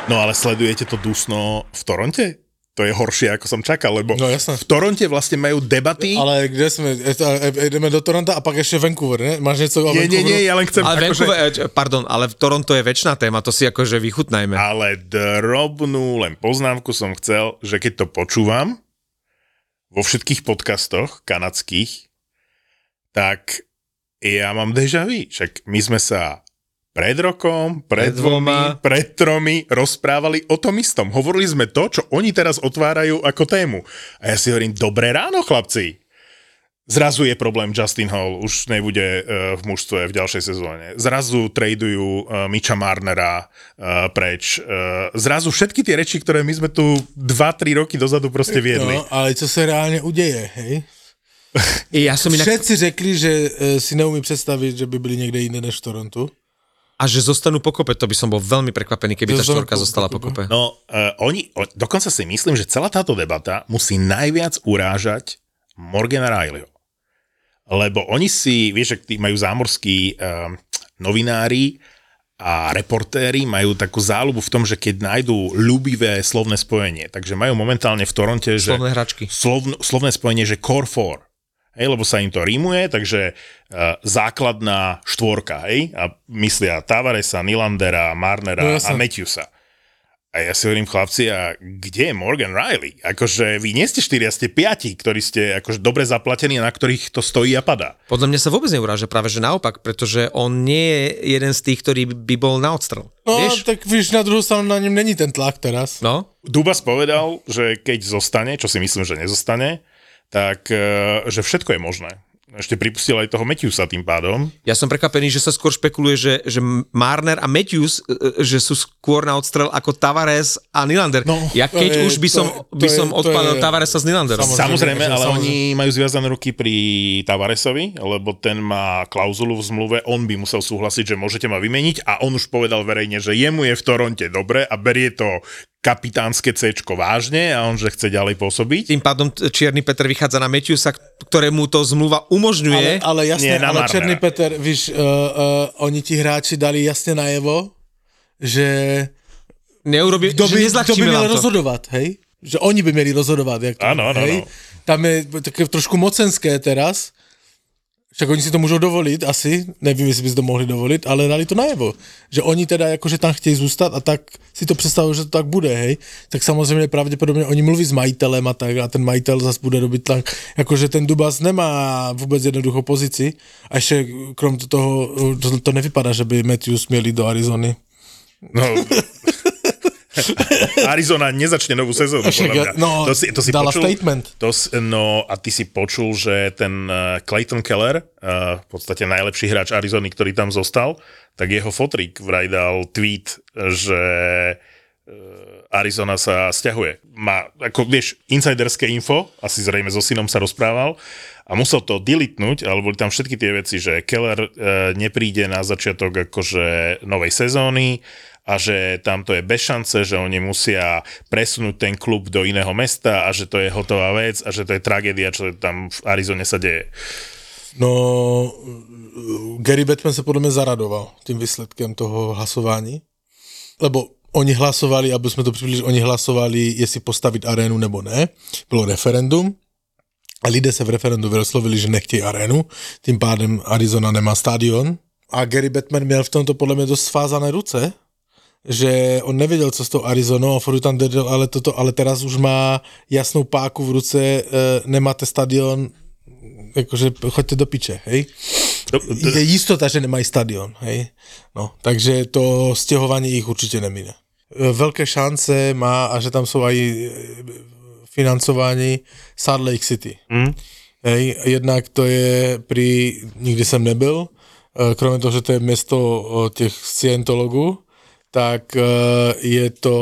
No ale sledujete to dusno v Toronte? To je horšie, ako som čakal, lebo no, v Toronte vlastne majú debaty. Ale kde sme? Ideme do Toronta a pak ešte Vancouver, ne? Máš niečo o Vancouveru? Nie, nie, nie, ja len chcem... Ale akože... Pardon, ale v Toronto je večná téma, to si akože vychutnajme. Ale drobnú len poznámku som chcel, že keď to počúvam vo všetkých podcastoch kanadských, tak ja mám déjà vu. Však my sme sa... Pred rokom, pred, pred dvoma, dvomi, pred tromi rozprávali o tom istom. Hovorili sme to, čo oni teraz otvárajú ako tému. A ja si hovorím, dobré ráno, chlapci. Zrazu je problém Justin Hall, už nebude uh, v mužstve v ďalšej sezóne. Zrazu tradujú uh, Mitcha Marnera uh, preč. Uh, zrazu všetky tie reči, ktoré my sme tu dva tri roky dozadu proste viedli. No, ale čo sa reálne udeje, hej? Ja som inak... Všetci řekli, že uh, si neumí predstaviť, že by byli niekde iné než v Torontu. A že zostanú pokope, to by som bol veľmi prekvapený, keby tá štvorka zostala pokope. No, uh, oni, dokonca si myslím, že celá táto debata musí najviac urážať Morgana Rileyho. Lebo oni si, vieš, že majú zámorskí uh, novinári a reportéri, majú takú záľubu v tom, že keď nájdú ľúbivé slovné spojenie, takže majú momentálne v Toronte, že slovné hračky. Slovn, slovné spojenie, že core four. Hej, lebo sa im to rímuje, takže e, základná štvorka, hej, a myslia Tavaresa, Nylandera, Marnera no, ja a Matthewsa. A ja si hovorím, chlapci, a kde je Morgan Riley? Akože vy nie ste štyria, ste piati, ktorí ste akože dobre zaplatení, na ktorých to stojí a padá. Podľa mňa sa vôbec neuráža, práve že naopak, pretože on nie je jeden z tých, ktorý by bol na odstrel. No, vieš? Tak víš, na druhú stranu na ňom není ten tlak teraz. No. Dubas povedal, že keď zostane, čo si myslím, že nezostane, tak že všetko je možné. Ešte pripustil aj toho Matthewsa tým pádom. Ja som prekvapený, že sa skôr špekuluje, že, že Marner a Matthews, že sú skôr na odstrel ako Tavares a Nylander. No, ja keď je, už by som, by je, som odpadal je, Tavaresa s Nylanderom. Samozrejme, samozrejme ale samozrejme. Oni majú zviazané ruky pri Tavaresovi, lebo ten má klauzulu v zmluve, on by musel súhlasiť, že môžete ma vymeniť a on už povedal verejne, že jemu je v Toronte dobre a berie to kapitánske C-čko vážne a on, že chce ďalej pôsobiť. Tým pádom Čierny Peter vychádza na Matthewsa, ktorému to zmluva umožňuje. Ale, ale jasne, ale Čierny Peter, víš, uh, uh, oni ti hráči dali jasne najevo, že neurobi, kto by, že kto by miel rozhodovať, hej? Že oni by mieli rozhodovať. Jak to, ano, ano, hej? Ano. Tam je také trošku mocenské teraz, však oni si to môžu dovoliť asi, nevím, jestli by si to mohli dovoliť, ale dali to najevo. Že oni teda akože tam chtějí zůstat a tak si to představují, že to tak bude, hej. Tak samozřejmě pravděpodobně oni mluví s majitelem a tak a ten majitel zase bude dobit tlak. Jakože ten Dubas nemá vůbec jednoduchou pozici a ještě krom toho, to, to nevypadá, že by Matthews měl jít do Arizony. No... Arizona nezačne novú sezónu. No, to si, to si dala počul, statement. To, no a ty si počul, že ten Clayton Keller, uh, v podstate najlepší hráč Arizony, ktorý tam zostal, tak jeho fotrik vraj dal tweet, že Arizona sa sťahuje. Má, ako vieš, insiderské info, asi zrejme so synom sa rozprával a musel to delitnúť, ale boli tam všetky tie veci, že Keller e, nepríde na začiatok akože novej sezóny a že tamto je bez šance, že oni musia presunúť ten klub do iného mesta a že to je hotová vec a že to je tragédia, čo tam v Arizone sa deje. No, Gary Bettman sa podľa mňa zaradoval tým výsledkem toho hlasování, lebo oni hlasovali, aby sme to přibližili, oni hlasovali, jestli postavit arénu nebo ne. Bylo referendum a lidé se v referendu vyslovili, že nechtějí arénu, tím pádem Arizona nemá stadion. A Gary Bettman měl v tomto podle mě dost svázané ruce, že on nevěděl, co s tou Arizonou, on tam držel, ale, toto, ale teraz už má jasnou páku v ruce, e, nemáte stadion, jakože choďte do piče, hej. Je jistota, že nemají stadion, hej. No, takže to stěhování jich určitě nemine. Velké šance má, a že tam jsou aj financování Salt Lake City. Mm. Hej, jednak to je pri, nikdy jsem nebyl, kromě toho, že to je město těch scientologů, tak je to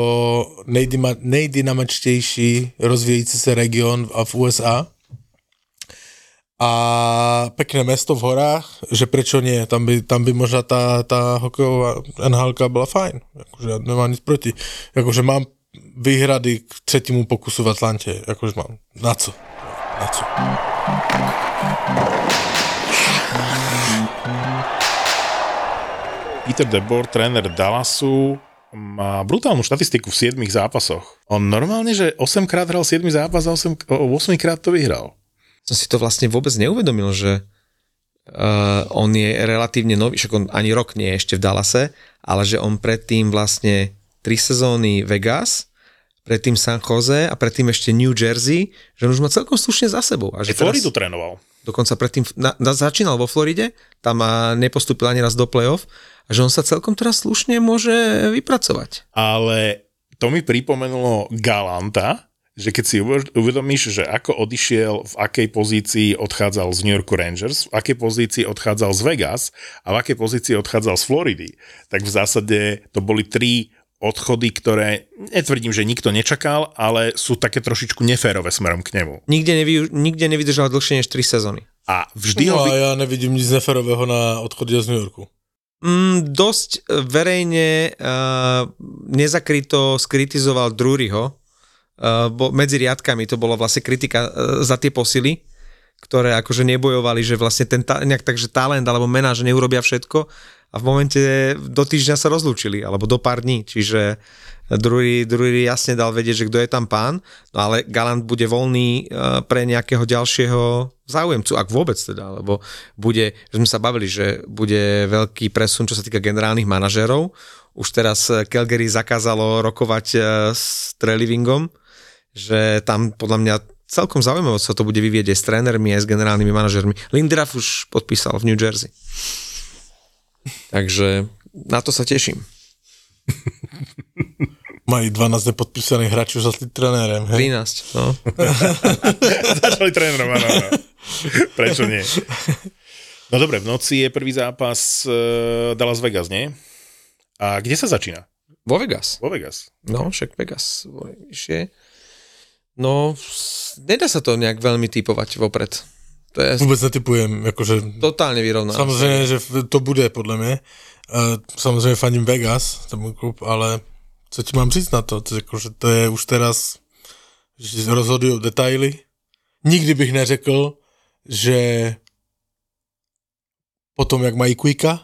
nejdima, nejdynamičtější rozvíjící se region v U S A. A pekné mesto v horách, že prečo nie, tam by, tam by možná tá, tá hokejová en há elka bola fajn, akože ja nemám nic proti, akože mám výhrady k třetímu pokusu v Atlante, akože mám, na co, na co. Peter DeBoer, tréner Dallasu, má brutálnu štatistiku v siedmich zápasoch. On normálne, že osemkrát hral siedmy zápas a osemkrát to vyhral. Som si to vlastne vôbec neuvedomil, že uh, on je relatívne nový, však on ani rok nie je ešte v Dallase, ale že on predtým vlastne tri sezóny Vegas, predtým San Jose a predtým ešte New Jersey, že on už má celkom slušne za sebou. A že Floridu trénoval. Dokonca predtým, na, na, začínal vo Floride, tam nepostúpil ani raz do playoff a že on sa celkom teraz slušne môže vypracovať. Ale to mi pripomenulo Galanta, že keď si uvedomíš, že ako odišiel, v akej pozícii odchádzal z New Yorku Rangers, v akej pozícii odchádzal z Vegas a v akej pozícii odchádzal z Floridy, tak v zásade to boli tri odchody, ktoré, netvrdím, že nikto nečakal, ale sú také trošičku neférové smerom k nemu. Nikde, nevy, nikde nevydržal dlhšie než tri sezóny. A vždy no, ho... Vy... Ja nevidím nič neférového na odchode z New Yorku. Mm, dosť verejne uh, nezakryto skritizoval Druryho, medzi riadkami to bola vlastne kritika za tie posily, ktoré akože nebojovali, že vlastne ten ta, nejak takže talent alebo mená, že neurobia všetko a v momente do týždňa sa rozlúčili, alebo do pár dní, čiže Drury, Drury jasne dal vedieť, že kto je tam pán, no ale Gallant bude voľný pre nejakého ďalšieho záujemcu, ak vôbec teda, lebo bude, že sme sa bavili, že bude veľký presun, čo sa týka generálnych manažérov, už teraz Calgary zakázalo rokovať s Trelivingom, že tam podľa mňa celkom zaujímavé sa to bude vyvieť s trénermi aj s generálnymi manažermi. Lindraff už podpísal v New Jersey. Takže na to sa teším. Mají dvanásť nepodpísaných hráčov, začali trenérem. Hej? trinásť, no. Začali trénerom, áno, áno. Prečo nie? No dobre, v noci je prvý zápas uh, Dallas Vegas, nie? A kde sa začína? Vo Vegas. Vo Vegas. No, však Vegas. No, nedá sa to nejak veľmi typovať vopred. To je... Vôbec netypujem. Akože... Totálne vyrovná. Samozrejme, že to bude, podľa mňa. Uh, samozrejme, fandím Vegas, ten môj klub, ale co ti mám říct na to? To je, akože, to je už teraz, že rozhodujú detaily. Nikdy bych neřekl, že potom, jak mají Quicka,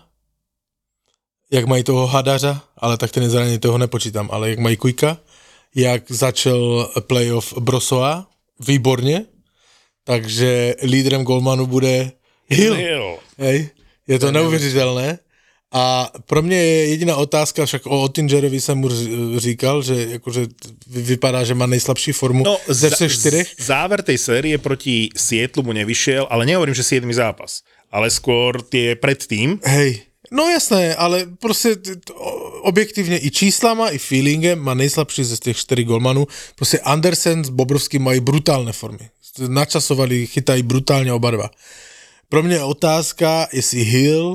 jak mají toho Hadaře, ale tak ten je zraněný, toho nepočítám, ale jak mají Quicka, jak začal playoff Brosoa, výborně, takže lídrem golmanu bude Hill. Hill. Hej, je to neuvěřitelné. A pro mě je jediná otázka, však o Ottingerovi jsem mu říkal, že jakože vypadá, že má nejslabší formu no, ze všech čtyřech. Záver tej série proti Sietlu mu nevyšiel, ale nehovorím, že siedmy zápas. Ale skôr tie predtým. Hej, no jasné, ale proste objektívne i číslama, i feelingem má nejslabší z tých štyri golmanů. Proste Andersen s Bobrovským mají brutálne formy. Načasovali, chytají brutálne oba dva. Pro mňa je otázka, jestli Hill,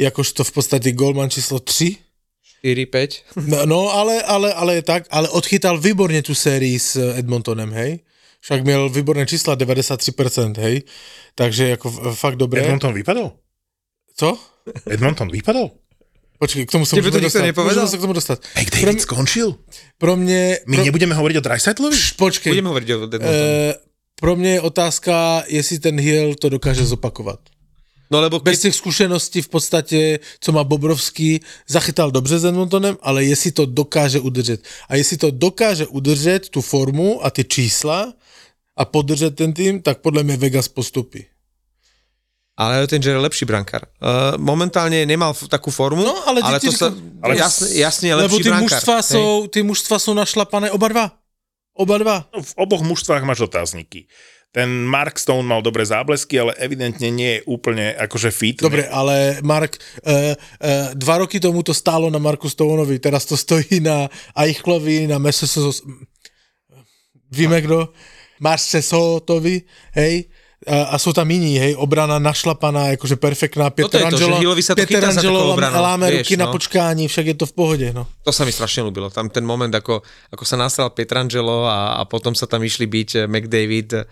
jakožto v podstate golman číslo tri. štyri päť. No, no ale, ale, ale tak, ale odchytal výborne tú sérii s Edmontonem, hej. Však měl výborné čísla, deväťdesiattri percent, hej. Takže jako fakt dobré. Edmonton vypadal? Co? Edmonton vypadal? Počkej, k tomu se můžeme dostat. Můžeme se k tomu dostat. McDavid skončil? Pro mě... My pro... nebudeme hovorit o Dreisaitlvi? Počkej. Budeme hovorit o Edmontonu. E, pro mě je otázka, jestli ten Hill to dokáže zopakovat. No, lebo bez tých skúseností v podstate, co má Bobrovský, zachytal dobře s Edmontonem, ale jestli to dokáže udržet. A jestli to dokáže udržet tú formu a ty čísla a podržet ten tým, tak podľa mňa Vegas postupí. Ale ten Ottinger je lepší brankár. Uh, momentálne nemal takú formu, no, ale, ale to sa ale jasne, jasne je lepší brankár. Lebo tí mužstva sú našlapané oba dva. Oba dva. No, v oboch mužstvách máš otázniky. Ten Mark Stone mal dobré záblesky, ale evidentne nie je úplne akože fit. Dobre, ne? Ale Mark, e, e, dva roky tomu to stálo na Marku Stoneovi, teraz to stojí na Eichlovi, na Messesovi, víme kdo, Marcesotovi, hej, a, a sú tam iní, hej, obrana našlapaná, akože perfektná, Pieter Angelo, Pieter Angelo láme ruky no. Na počkání, však je to v pohode, no. To sa mi strašne ľúbilo, tam ten moment, ako, ako sa nasral Pieter Angelo a, a potom sa tam išli byť McDavid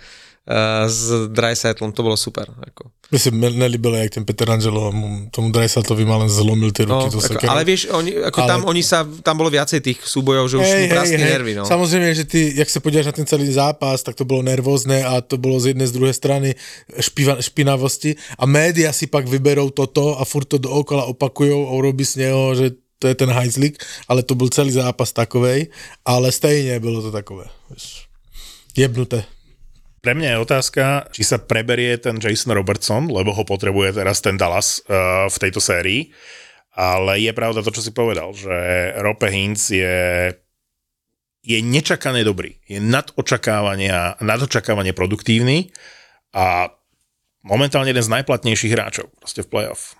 s Dreisaitlom, to bolo super. Ako. Mi sa nelíbilo, jak ten Peter Angelo tomu Dreisaitlovi ma len zlomil tie ruky. No, ako, ale vieš, oni, ako ale... Tam, oni sa, tam bolo viacej tých súbojov, že už hey, sú prasné hey, nervy. No. Samozrejme, že ty, jak sa podívaš na ten celý zápas, tak to bolo nervózne a to bolo z jednej z druhej strany špiva, špinavosti a média si pak vyberou toto a furt to dookola opakujú a urobí z neho, že to je ten hajzlík, ale to bol celý zápas takovej, ale stejne bolo to takové. Jebnuté. Pre mňa je otázka, či sa preberie ten Jason Robertson, lebo ho potrebuje teraz ten Dallas uh, v tejto sérii, ale je pravda to, čo si povedal, že Rope Hintz je, je nečakane dobrý, je nadočakávania, nadočakávanie produktívny a momentálne jeden z najplatnejších hráčov proste v playoff.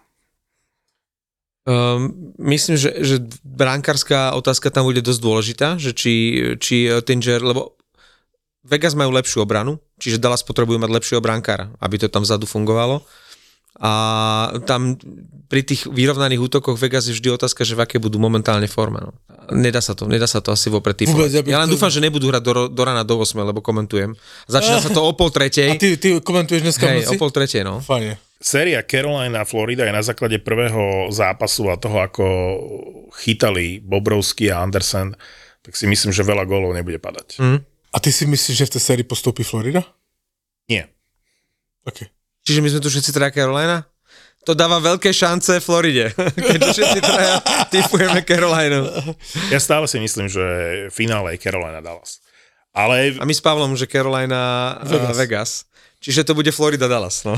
Um, myslím, že, že brankárska otázka tam bude dosť dôležitá, že či, či Ottinger, lebo Vegas majú lepšiu obranu, čiže Dallas potrebujú mať lepšieho brankára, aby to tam vzadu fungovalo. A tam pri tých vyrovnaných útokoch Vegas je vždy otázka, že v aké budú momentálne forme. No. Nedá sa to, nedá sa to asi vopred typovať. Ja len dúfam, že nebudú hrať do, do rana do ôsmej, lebo komentujem. Začína sa to o pol tretej. A ty, ty komentuješ dneska v noci? Hej, o pol tretej, no. Fajne. Séria Carolina a Florida je na základe prvého zápasu a toho, ako chytali Bobrovský a Andersen, tak si myslím, že veľa gólov nebude padať. Mm. A ty si myslíš, že v tej sérii postupí Florida? Nie. Okay. Čiže my sme tu všetci teda Carolina? To dáva veľké šance Floride, keďže všetci teda typujeme Carolinu. Ja stále si myslím, že finále je Carolina Dallas. Ale... A my s Pavlom, že Carolina Vegas. Vegas. Čiže to bude Florida Dallas, no.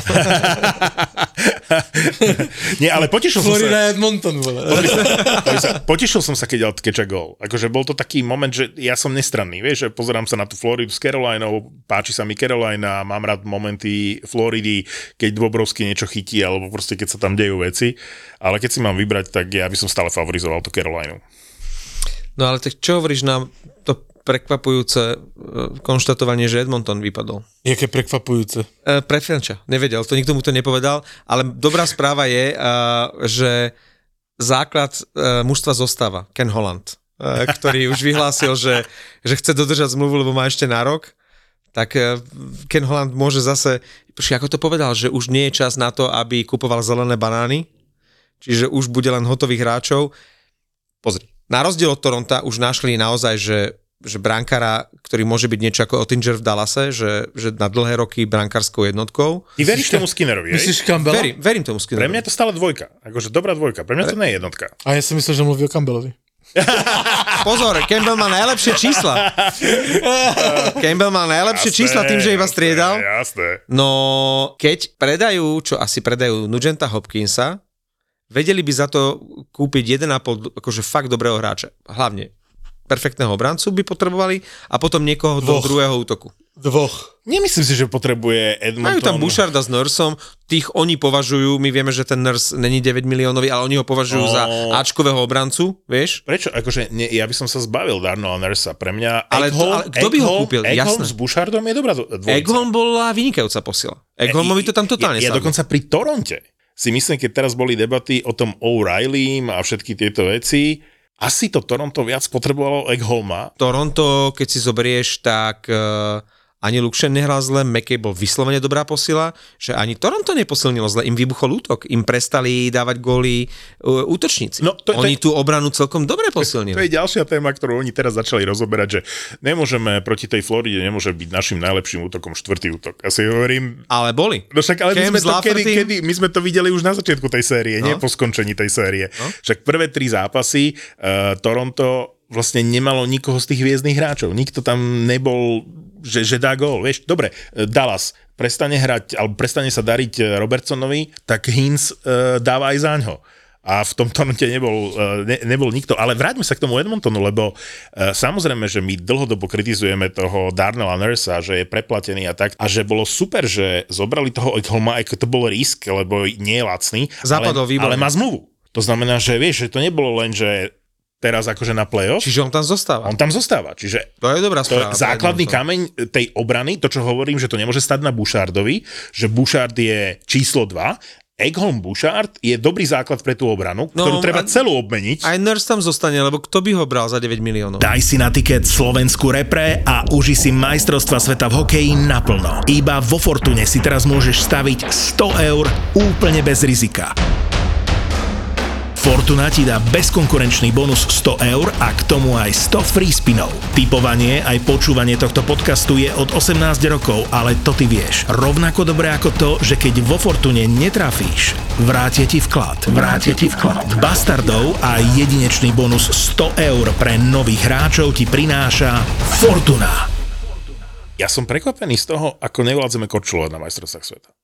Nie, ale potešil som sa. Florida Edmonton, vole. Potešil som sa, keď dal Tkeča gól. Akože bol to taký moment, že ja som nestranný, vieš, že pozerám sa na tú Floridu s Carolinou, páči sa mi Carolina, mám rád momenty Floridy, keď Bobrovský niečo chytí, alebo proste keď sa tam dejú veci. Ale keď si mám vybrať, tak ja by som stále favorizoval tú Carolinu. No ale tak čo hovoríš na to prekvapujúce konštatovanie, že Edmonton vypadol? Jaké prekvapujúce? E, pre Frenča, nevedel, to nikto mu to nepovedal, ale dobrá správa je, a, že základ a, mužstva zostáva, Ken Holland, a, ktorý už vyhlásil, že, že chce dodržať zmluvu, lebo má ešte na rok, tak a, Ken Holland môže zase, ako to povedal, že už nie je čas na to, aby kupoval zelené banány, čiže už bude len hotových hráčov. Pozri, na rozdiel od Toronta už našli naozaj, že, že brankára, ktorý môže byť niečo ako Ottinger v Dallase, že, že na dlhé roky brankárskou jednotkou. Ty veríš tomu Skinnerovi, hej? Myslíš Campbella? Verím, verím tomu Skinnerovi. Pre mňa je to stále dvojka, akože dobrá dvojka, pre mňa to nie je jednotka. A ja si myslím, že mluví o Campbellovi. Pozor, Campbell má najlepšie čísla. Campbell má najlepšie jasné, čísla tým, že iba striedal. Jasné. No, keď predajú, čo asi predajú Nugenta Hopkinsa, vedeli by za to kúpiť jeden a pol, akože fakt dobrého hráča. Hlavne perfektného obrancu by potrebovali a potom niekoho Dvoch. do druhého útoku. Dvoch. Nemyslím si, že potrebuje Edmonton. Majú tam Boucharda s Nursom, tých oni považujú, my vieme, že ten Nurs není deväť miliónový, ale oni ho považujú oh. za áčkového obrancu, vieš? Prečo? Akože nie, ja by som sa zbavil Darnola Nursa, pre mňa ale, Eggholm, ale kto by ho kúpil? Eggholm s Bouchardom je dobrá dvojica. Eggholm bola vynikajúca posila. Eggholmovi to tam totálne ja, ja dokonca pri Toronte si myslím, keď teraz boli debaty o tom O'Reillym a všetky tieto veci, asi to Toronto viac potrebovalo Eggholma. Toronto, keď si zoberieš, tak uh, ani Luxen nehral zle, McKay bol vyslovene dobrá posila, že ani Toronto neposilnilo zle, im vybuchol útok, im prestali dávať góly uh, útočníci. No, to, oni to, tú obranu celkom dobre posilnili. To je ďalšia téma, ktorú oni teraz začali rozoberať, že nemôžeme proti tej Floride, nemôže byť našim najlepším útokom štvrtý útok. Asi hovorím... Ale boli. No však, ale my sme, to, kedy, kedy, my sme to videli už na začiatku tej série, no. nie po skončení tej série. No. Však prvé tri zápasy uh, Toronto vlastne nemalo nikoho z tých hviezdnych hráčov. Nikto tam nebol... Že, že dá gól, vieš, dobre, Dallas prestane hrať, alebo prestane sa dariť Robertsonovi, tak Hines e, dáva aj zaňho. A v tom Toronte nebol, ne, nebol nikto. Ale vráťme sa k tomu Edmontonu, lebo e, samozrejme, že my dlhodobo kritizujeme toho Darnella Nursa, že je preplatený a tak. A že bolo super, že zobrali toho Eggholma, aj to bol risk, lebo nie je lacný. Zapadol výborný. Ale má zmluvu. To znamená, že vieš, že to nebolo len, že teraz akože na play-off. Čiže on tam zostáva. On tam zostáva. Čiže to je dobrá správa. To je základný kameň tej obrany, to čo hovorím, že to nemôže stať na Bouchardovi, že Bouchard je číslo dva. Eggholm Bouchard je dobrý základ pre tú obranu, ktorú no, treba a, celú obmeniť. Aj Nurse tam zostane, lebo kto by ho bral za deväť miliónov? Daj si na tiket Slovensku repre a uži si majstrovstva sveta v hokeji naplno. Iba vo Fortune si teraz môžeš staviť sto eur úplne bez rizika. Fortuna ti dá bezkonkurenčný bonus sto eur a k tomu aj sto free spinov. Tipovanie aj počúvanie tohto podcastu je od osemnásť rokov, ale to ty vieš. Rovnako dobre ako to, že keď vo Fortune netrafíš, vrátia ti vklad. Vrátia ti vklad. Bastardov a jedinečný bonus sto eur pre nových hráčov ti prináša Fortuna. Ja som prekvapený z toho, ako nevládzeme Korčulova na majstrovstvách sveta.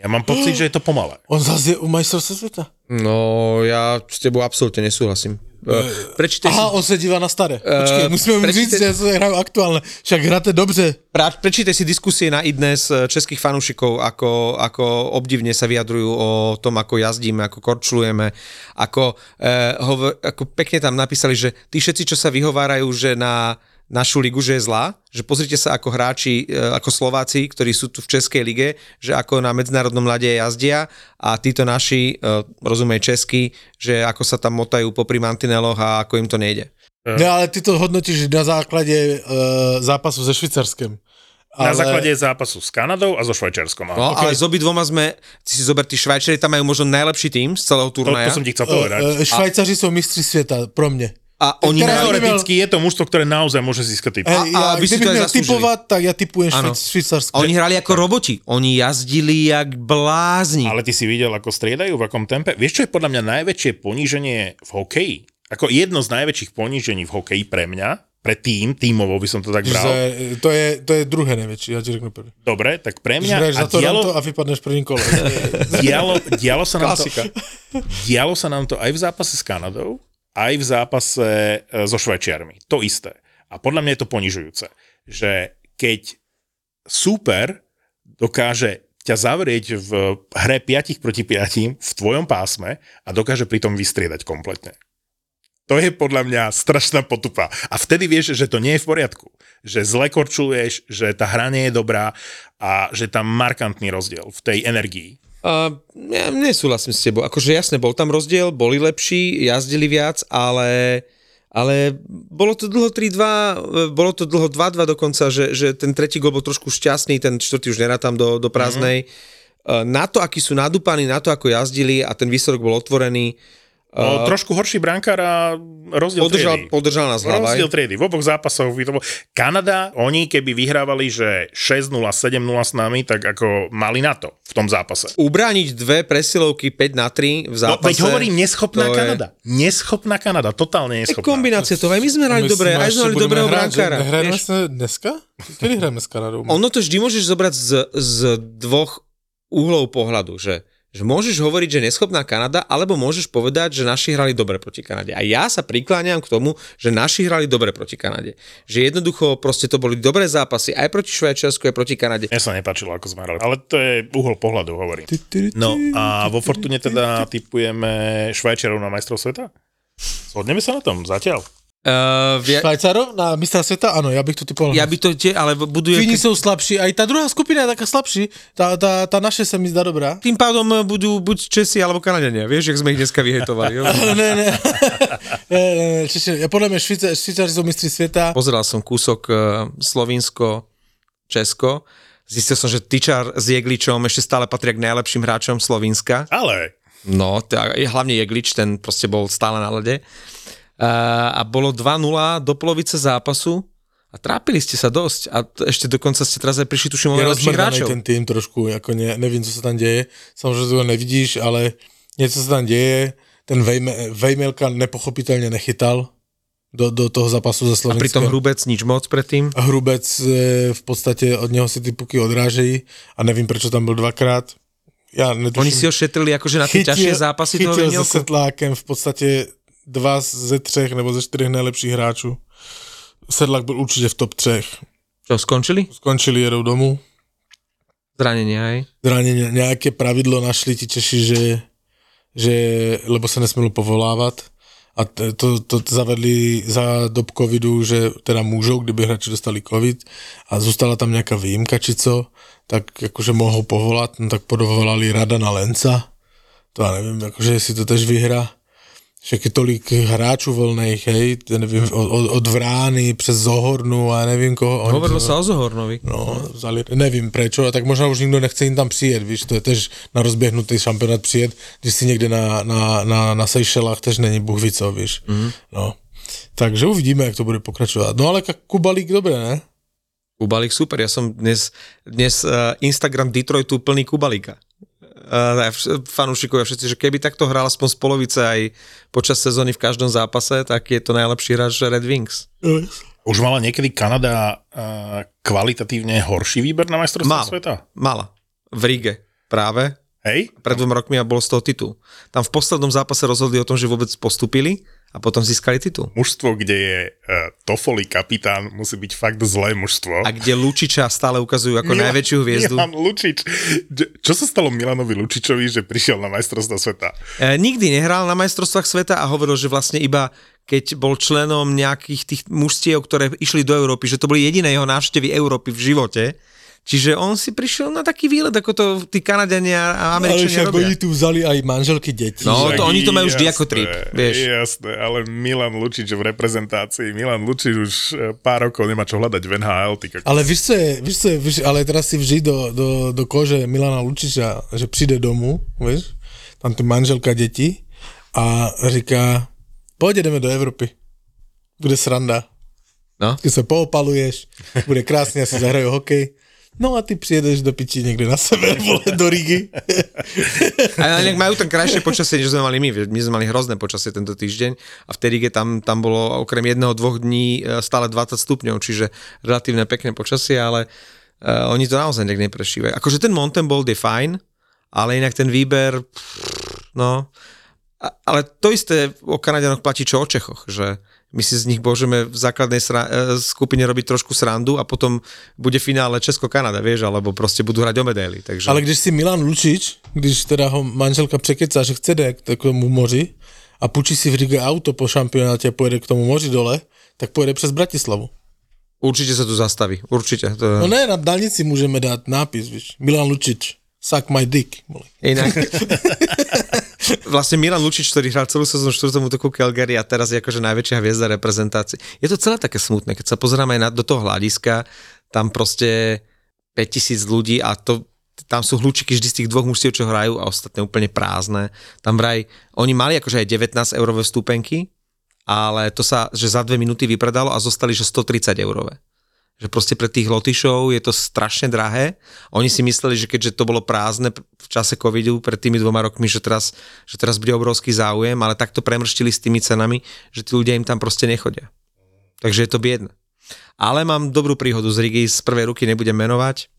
Ja mám pocit, že je to pomalé. On zase je u majstrovstva sveta? No, ja s tebou absolútne nesúhlasím. Prečíte Aha, si... on sa díva na staré. Počkej, musíme prečíte... mu říct, že hrajú aktuálne. Však hráte dobře. Prečíte si diskusie na iDnes českých fanúšikov, ako, ako obdivne sa vyjadrujú o tom, ako jazdíme, ako korčulujeme. Ako, eh, hovor, ako pekne tam napísali, že tí všetci, čo sa vyhovárajú, že na... našu ligu, že je zlá, že pozrite sa ako hráči, ako Slováci, ktorí sú tu v Českej lige, že ako na medzinárodnom ľade jazdia a títo naši, rozumej česky, že ako sa tam motajú popri mantineloch a ako im to nejde. Ne, ale ty to hodnotíš na základe uh, zápasu so Švýcarskem. Na ale... základe zápasu s Kanadou a so Švajčiarskom. No, okay. Ale s obidvoma sme, ty si zober, tí Švajčiari tam majú možno najlepší tým z celého turnaja. To, to som ti chcel povedať. Uh, uh, Švajčiari a... sú mistri sveta, pro mne. A oni teoreticky je to mužstvo, ktoré naozaj môže získať typ. A, a, a kdyby mal typovať, tak ja typujem Švýcarsko. Oni hrali ako roboti. Oni jazdili jak blázni. Ale ty si videl, ako striedajú, v akom tempe. Vieš, čo je podľa mňa najväčšie poníženie v hokeji? Ako jedno z najväčších ponížení v hokeji pre mňa, pre tým, tímovo by som to tak bral. Že to, je, to je druhé najväčšie, ja ti řeknu prvý. Dobre, tak pre mňa... Žreš za to dialo, a vypadneš prvým kolom. dialo, dialo, sa nám to, dialo sa nám to aj v zápase s Kanadou, aj v zápase so Švajčiarmi. To isté. A podľa mňa je to ponižujúce, že keď súper dokáže ťa zavrieť v hre päť proti päť v tvojom pásme a dokáže pritom vystriedať kompletne. To je podľa mňa strašná potupa. A vtedy vieš, že to nie je v poriadku. Že zle korčuluješ, že tá hra nie je dobrá a že tam markantný rozdiel v tej energii. Uh, ja nesúhlasím s tebou. Akože jasne, bol tam rozdiel, boli lepší, jazdili viac, ale... Ale bolo to dlho tri dva, bolo to dlho dva dva dokonca, že, že ten tretí gól bol trošku šťastný, ten čtvrtý už nerátam do, do prázdnej. Mm-hmm. Na to, akí sú nadúpaní, na to, ako jazdili a ten výsledok bol otvorený. No, uh, trošku horší brankár a rozdiel triedy. Podržal nás hlava. Rozdiel triedy. V oboch zápasoch by to bol. Kanada, oni keby vyhrávali, že šesť nula, sedem nula s nami, tak ako mali na to v tom zápase. Ubrániť dve presilovky päť na tri v zápase. No, veď hovorím, neschopná Kanada. Je... Neschopná Kanada, totálne neschopná. Kombinácia toho. Aj my sme hrali dobre, aj sme hrali dobrého brankára. Hrali sme dneska? Kedy hráme s Kanadou? Ono to vždy môžeš zobrať z, z dvoch uhlov pohľadu, že že môžeš hovoriť, že neschopná Kanada, alebo môžeš povedať, že naši hrali dobre proti Kanade. A ja sa prikláňam k tomu, že naši hrali dobre proti Kanade. Že jednoducho proste to boli dobré zápasy aj proti Švajčiarsku, aj proti Kanade. Mne sa nepáčilo, ako sme hrali, ale to je uhol pohľadu, hovorím. No a vo Fortune teda tipujeme Švajčiarov na majstrov sveta? Zhodneme sa na tom zatiaľ. Uh, via... Švajcarov na mistra sveta? Áno, ja bych to typoval. Ja by to tie, ale buduje... Fíni sú slabší, aj tá druhá skupina je taká slabší. Tá, tá, tá naše sa mi zdá dobrá. Tým pádom budú buď Česi alebo Kanadiania. Vieš, jak sme ich dneska vyhetovali. ne, ne. ne, ne, ne. Ja podľa mňa Švajcari švica, sú mistri sveta. Pozeral som kúsok Slovinsko, Česko. Zistil som, že Tyčar s Jegličom ešte stále patria k najlepším hráčom Slovinska. Ale? No, tá, hlavne Jeglič, ten proste bol stále na lede. A bolo dva nula do polovice zápasu a trápili ste sa dosť a ešte dokonca ste teraz aj prišli tuším o najlepších hráčov. Je rozmrdaný ten tým trošku, ako ne, neviem, co sa tam deje, samozrejme to nevidíš, ale niečo sa tam deje, ten Vejmelka nepochopiteľne nechytal do, do toho zápasu za Slovenska. A pritom Hrubec nič moc predtým? A Hrubec e, v podstate od neho si tí puky odrážejí a neviem, prečo tam bol dvakrát. Ja netuším. Oni si ho šetrili akože na tie ťažšie zápasy toho Vejmelka. Chytil za Sedlákem v podstate... dva ze třech nebo ze čtyřech nejlepších hráčů. Sedlák byl určitě v top třech. Čo, skončili? Skončili, jedou domů. Zranenie aj. Zranenie, nejaké pravidlo našli ti Češi, že, že lebo se nesmělo povolávat a to, to, to zavedli za dob covidu, že teda můžou, kdyby hráči dostali covid a zůstala tam nějaká výjimka či co, tak jakože mohou povolat, no tak podovolali Rada na Lenca. To já nevím, jakože jestli to tež vyhra. Však je tolik hráčov voľných, hej, neviem, od, od Vrány přes Zohornu a neviem koho. Hovorilo sa o Zohornovi. No, vzali, neviem prečo, a tak možno už nikto nechce im tam přijet, víš, to je tež na rozběhnutý šampionát přijet, když si někde na, na, na, na Seychellách tež není Bůh ví co, víš. Mm-hmm. No, takže uvidíme, jak to bude pokračovat. No ale Kubalík dobre, ne? Kubalík super, ja som dnes, dnes Instagram Detroitu plný Kubalíka. Uh, fanúšikovia všetci, že keby takto hral aspoň z polovice aj počas sezóny v každom zápase, tak je to najlepší hráč Red Wings. Už mala niekedy Kanada uh, kvalitatívne horší výber na majstrovstve sveta? Mala. V Ríge práve. Hej? Pred dvoma rokmi a bol z toho titul. Tam v poslednom zápase rozhodli o tom, že vôbec postúpili a potom získali titul. Mužstvo, kde je uh, Toffoli kapitán, musí byť fakt zlé mužstvo. A kde Lučiča stále ukazujú ako Milan, najväčšiu hviezdu. Milan Lučič. Čo sa stalo Milanovi Lučičovi, že prišiel na majstrovstvá sveta? Uh, nikdy nehral na majstrovstvách sveta a hovoril, že vlastne iba keď bol členom nejakých tých mužstiev, ktoré išli do Európy, že to boli jediné jeho návštevy Európy v živote. Čiže on si prišiel na taký výlet, ako to tí Kanadiania a Američania robia. Ale však oni tu vzali aj manželky, deti. No, to, oni to majú vždy ako trip, vieš. Jasné, ale Milan Lučič v reprezentácii. Milan Lučič už pár rokov nemá čo hľadať v en há el. Ale víš co je, víš co je, víš, ale teraz si vždy do, do, do kože Milana Lučiča, že príde domu, vieš, tam tu manželka, deti a říká, poď ideme do Európy, bude sranda. No? Keď sa poopaluješ, bude krásne, asi zahrajú hokej. No a ty přijedeš do piči niekde na sever, vole, do Rígy. Ale nejak majú tam krajšie počasie, než sme mali my. My sme mali hrozné počasie tento týždeň a v tej Ríge tam, tam bolo okrem jedného, dvoch dní stále dvadsať stupňov, čiže relatívne pekné počasie, ale uh, oni to naozaj nejak neprešívajú. Akože ten Montembold je fajn, ale inak ten výber, pff, no. A, ale to isté o Kanadianoch platí, čo o Čechoch, že my si z nich môžeme v základnej sra- skupine robiť trošku srandu a potom bude finále Česko-Kanada, vieš, alebo proste budú hrať o medaily. Takže... Ale když si Milan Lučič, když teda ho manželka překecá, že chce dať k takovému moři a pučí si v Rige auto po šampionáte a pojede k tomu moři dole, tak pojede přes Bratislavu. Určite sa tu zastaví, určite. To je... No ne, na dálnici môžeme dať nápis, víš, Milan Lučič, suck my dick. Inak. Vlastne Milan Lučič, ktorý hral celú sezónu v štvrtom útoku Calgary a teraz je akože najväčšia hviezda reprezentácie. Je to celé také smutné, keď sa pozeráme aj do toho hľadiska, tam proste päťtisíc ľudí a to tam sú hľúčiky vždy z tých dvoch mužstiev, čo hrajú a ostatné úplne prázdne. Tam vraj, oni mali akože aj devätnásť eurové vstupenky, ale to sa, že za dve minúty vypredalo a zostali, že stotridsať eurové. Že proste pre tých Lotyšov je to strašne drahé. Oni si mysleli, že keďže to bolo prázdne v čase covidu pred tými dvoma rokmi, že teraz, že teraz bude obrovský záujem, ale tak to premrštili s tými cenami, že tí ľudia im tam proste nechodia. Takže je to biedne. Ale mám dobrú príhodu z Rigy, z prvej ruky nebudem menovať.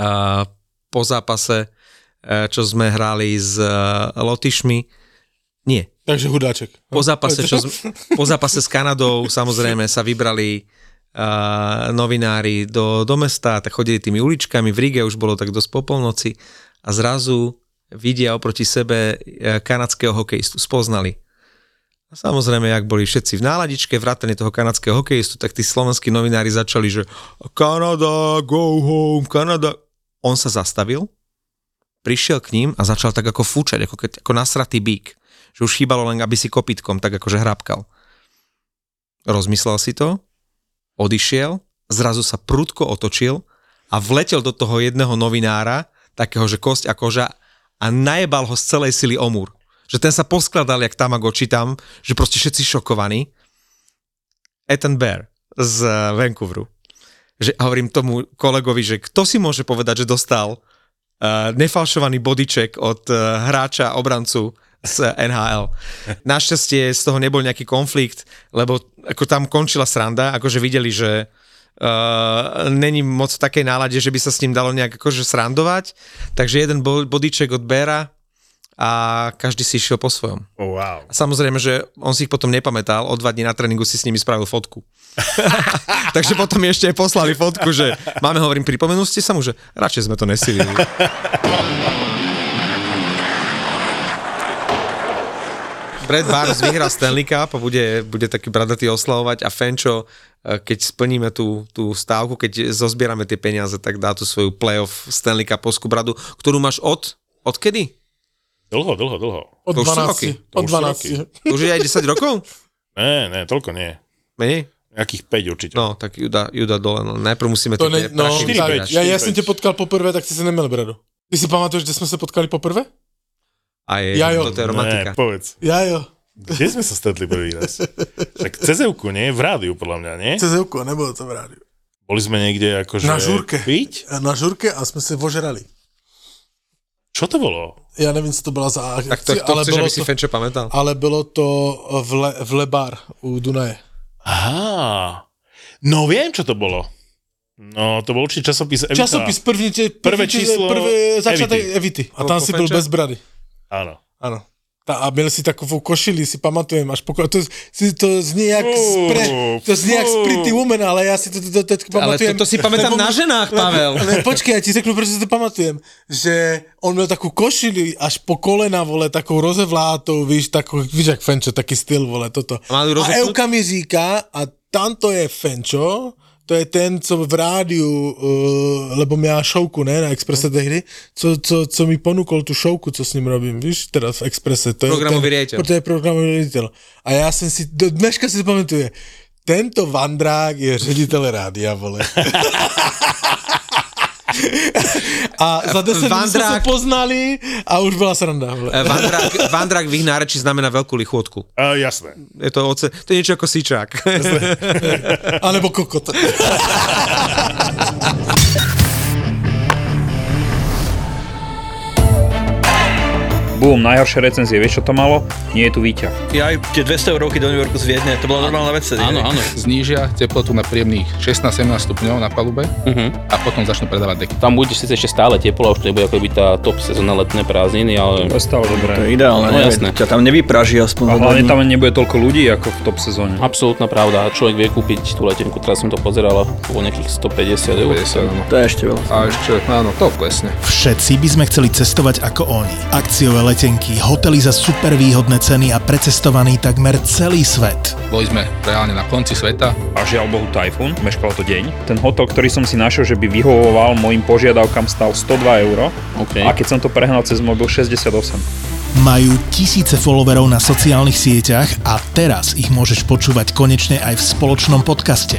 A po zápase, čo sme hrali s Lotyšmi, nie. Takže hudáček. Po zápase, čo sme, po zápase s Kanadou samozrejme sa vybrali uh, novinári do, do mesta, tak chodili tými uličkami, v Ríge už bolo tak dosť po polnoci a zrazu vidia oproti sebe kanadského hokejistu. Spoznali. A samozrejme, jak boli všetci v náladičke, vrátane toho kanadského hokejistu, tak tí slovenskí novinári začali, že Kanada, go home, Kanada. On sa zastavil, prišiel k ním a začal tak ako fúčať, ako, ako nasratý bík. Že už chýbalo len, aby si kopytkom tak akože hrábkal. Rozmyslel si to, odišiel, zrazu sa prudko otočil a vletel do toho jedného novinára, takého, že kosť a koža, a najebal ho z celej sily o múr. Že ten sa poskladal jak Tamagotchi tam, že proste všetci šokovaní. Ethan Bear z Vancouveru. Že hovorím tomu kolegovi, že kto si môže povedať, že dostal uh, nefalšovaný bodyček od uh, hráča, obrancu z en há el. Našťastie z toho nebol nejaký konflikt, lebo ako tam končila sranda, akože videli, že uh, není moc v takej nálade, že by sa s ním dalo nejak akože srandovať, takže jeden bodíček od Bera a každý si išiel po svojom. Oh, wow. Samozrejme, že on si ich potom nepamätal, o dva dní na tréningu si s nimi spravil fotku. Takže potom ešte aj poslali fotku, že máme, hovorím, pripomenú ste sa mu, že radšej sme to nesilili. Brad Barnes vyhrá Stanley Cup a bude, bude taký bradatý oslavovať a Fenčo, keď splníme tú, tú stávku, keď zozbierame tie peniaze, tak dá tú svoju playoff Stanley Cupovskú bradu, ktorú máš od, od kedy? Dlho, dlho, dlho. Od dvanástich. Od dvanástich. Už je aj desať rokov? Ne, ne, toľko nie. Menej? Jakých päť určite. No, tak ju dá, ju dá dole. No, najprv musíme to tie no, prašiny zbierať. Ja, ja som te potkal poprvé, tak si sa nemal bradu. Ty si pamatuješ, kde sme sa potkali poprvé? A je, Jajo. To je romantika. Ne, povedz. Jajo. Kde sme sa stretli prvý raz? Tak cezevku, nie? V rádiu, podľa mňa, nie? Cezevku, nebolo to v rádiu. Boli sme niekde akože... Na žurke. Piť? Na žurke a sme sa vožerali. Čo to bolo? Ja neviem, co to bola za akcia. Tak to, to ale chceš, aby si Fenčo pamätal. Ale bolo to v, Le, v Lebar u Dunaje. Aha. No viem, čo to bolo. No, to bol určite časopis Evita. Časopis, první, první, prvé číslo prvé začiatek Evity. A tam si bol bez brady. Áno. Áno. A miel si takovou košili, si pamatujem, až pokiaľ, to, to znie jak z Pretty Woman, ale ja si to, to, to, to pamatujem. Ale to, to si pamätám na ženách, Pavel. Ale, ale počkaj, ja ti řeknu, prečo si to pamatujem, že on miel takú košili až po kolena, vole, takou rozevlátou, víš, takú, víš, jak Fenčo, taký styl, vole, toto. A, a Euka mi říká, a tamto je Fenčo, to je ten, co v rádiu, uh, lebo měla šouku, ne, na Expresse tehdy, co, co, co mi ponukol tu šouku, co s ním robím, víš, teda v Expresse. To programový riaditeľ. To je programový riaditeľ. A já jsem si, do dneška si pamatuje, tento vandrák je ředitel rádia, vole. A za deset dní jsme se poznali a už byla sranda. Vandrák, vandrák v ich náreči znamená veľkú lichotku. Uh, jasné. Je to, oce, to je niečo ako síčák. Alebo kokot. Bum, najhoršie recenzie, vieš čo to malo? Nie je tu výťah. Ja aj tie dvesto eurovky do New Yorku z Viedne, to bola normálna vec. Áno, áno. Znížia teplotu na príjemných šestnásť sedemnásť stupňov na palube uh-huh. a potom začnú predávať deky. Tam bude síce ešte stále teplo, už to nebude akoby tá top sezóna letné prázdniny, ale... To je stále dobré. To je ideálne, no, jasné. Ťa tam nevypraží aspoň. A hlavne tam nebude toľko ľudí ako v top sezóne. Absolútna pravda, človek vie kúpiť tú letenku, teraz som to pozeral, po nejakých stopäťdesiat eur. To je ešte veľa. A ešte, áno, to klesne. Všetci by sme chceli cestovať ako oni. Akciové letenky, hotely za super výhodné ceny a precestovaný takmer celý svet. Boli sme reálne na konci sveta. A žiaľ Bohu tajfún, meškal to deň. Ten hotel, ktorý som si našiel, že by vyhovoval mojim požiadavkám, stal sto dva euro. Okay. A keď som to prehnal cez mobil, šesťdesiatosem. Majú tisíce followerov na sociálnych sieťach a teraz ich môžeš počúvať konečne aj v spoločnom podcaste.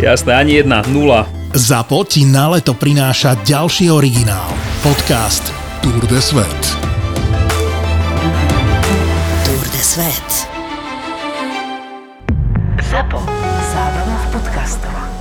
jasné, ani jedna, nula. Zapo ti na leto prináša ďalší originál. Podcast Tour de Svet. Tour de Svet. Zapo. Zábrná v podcastovách.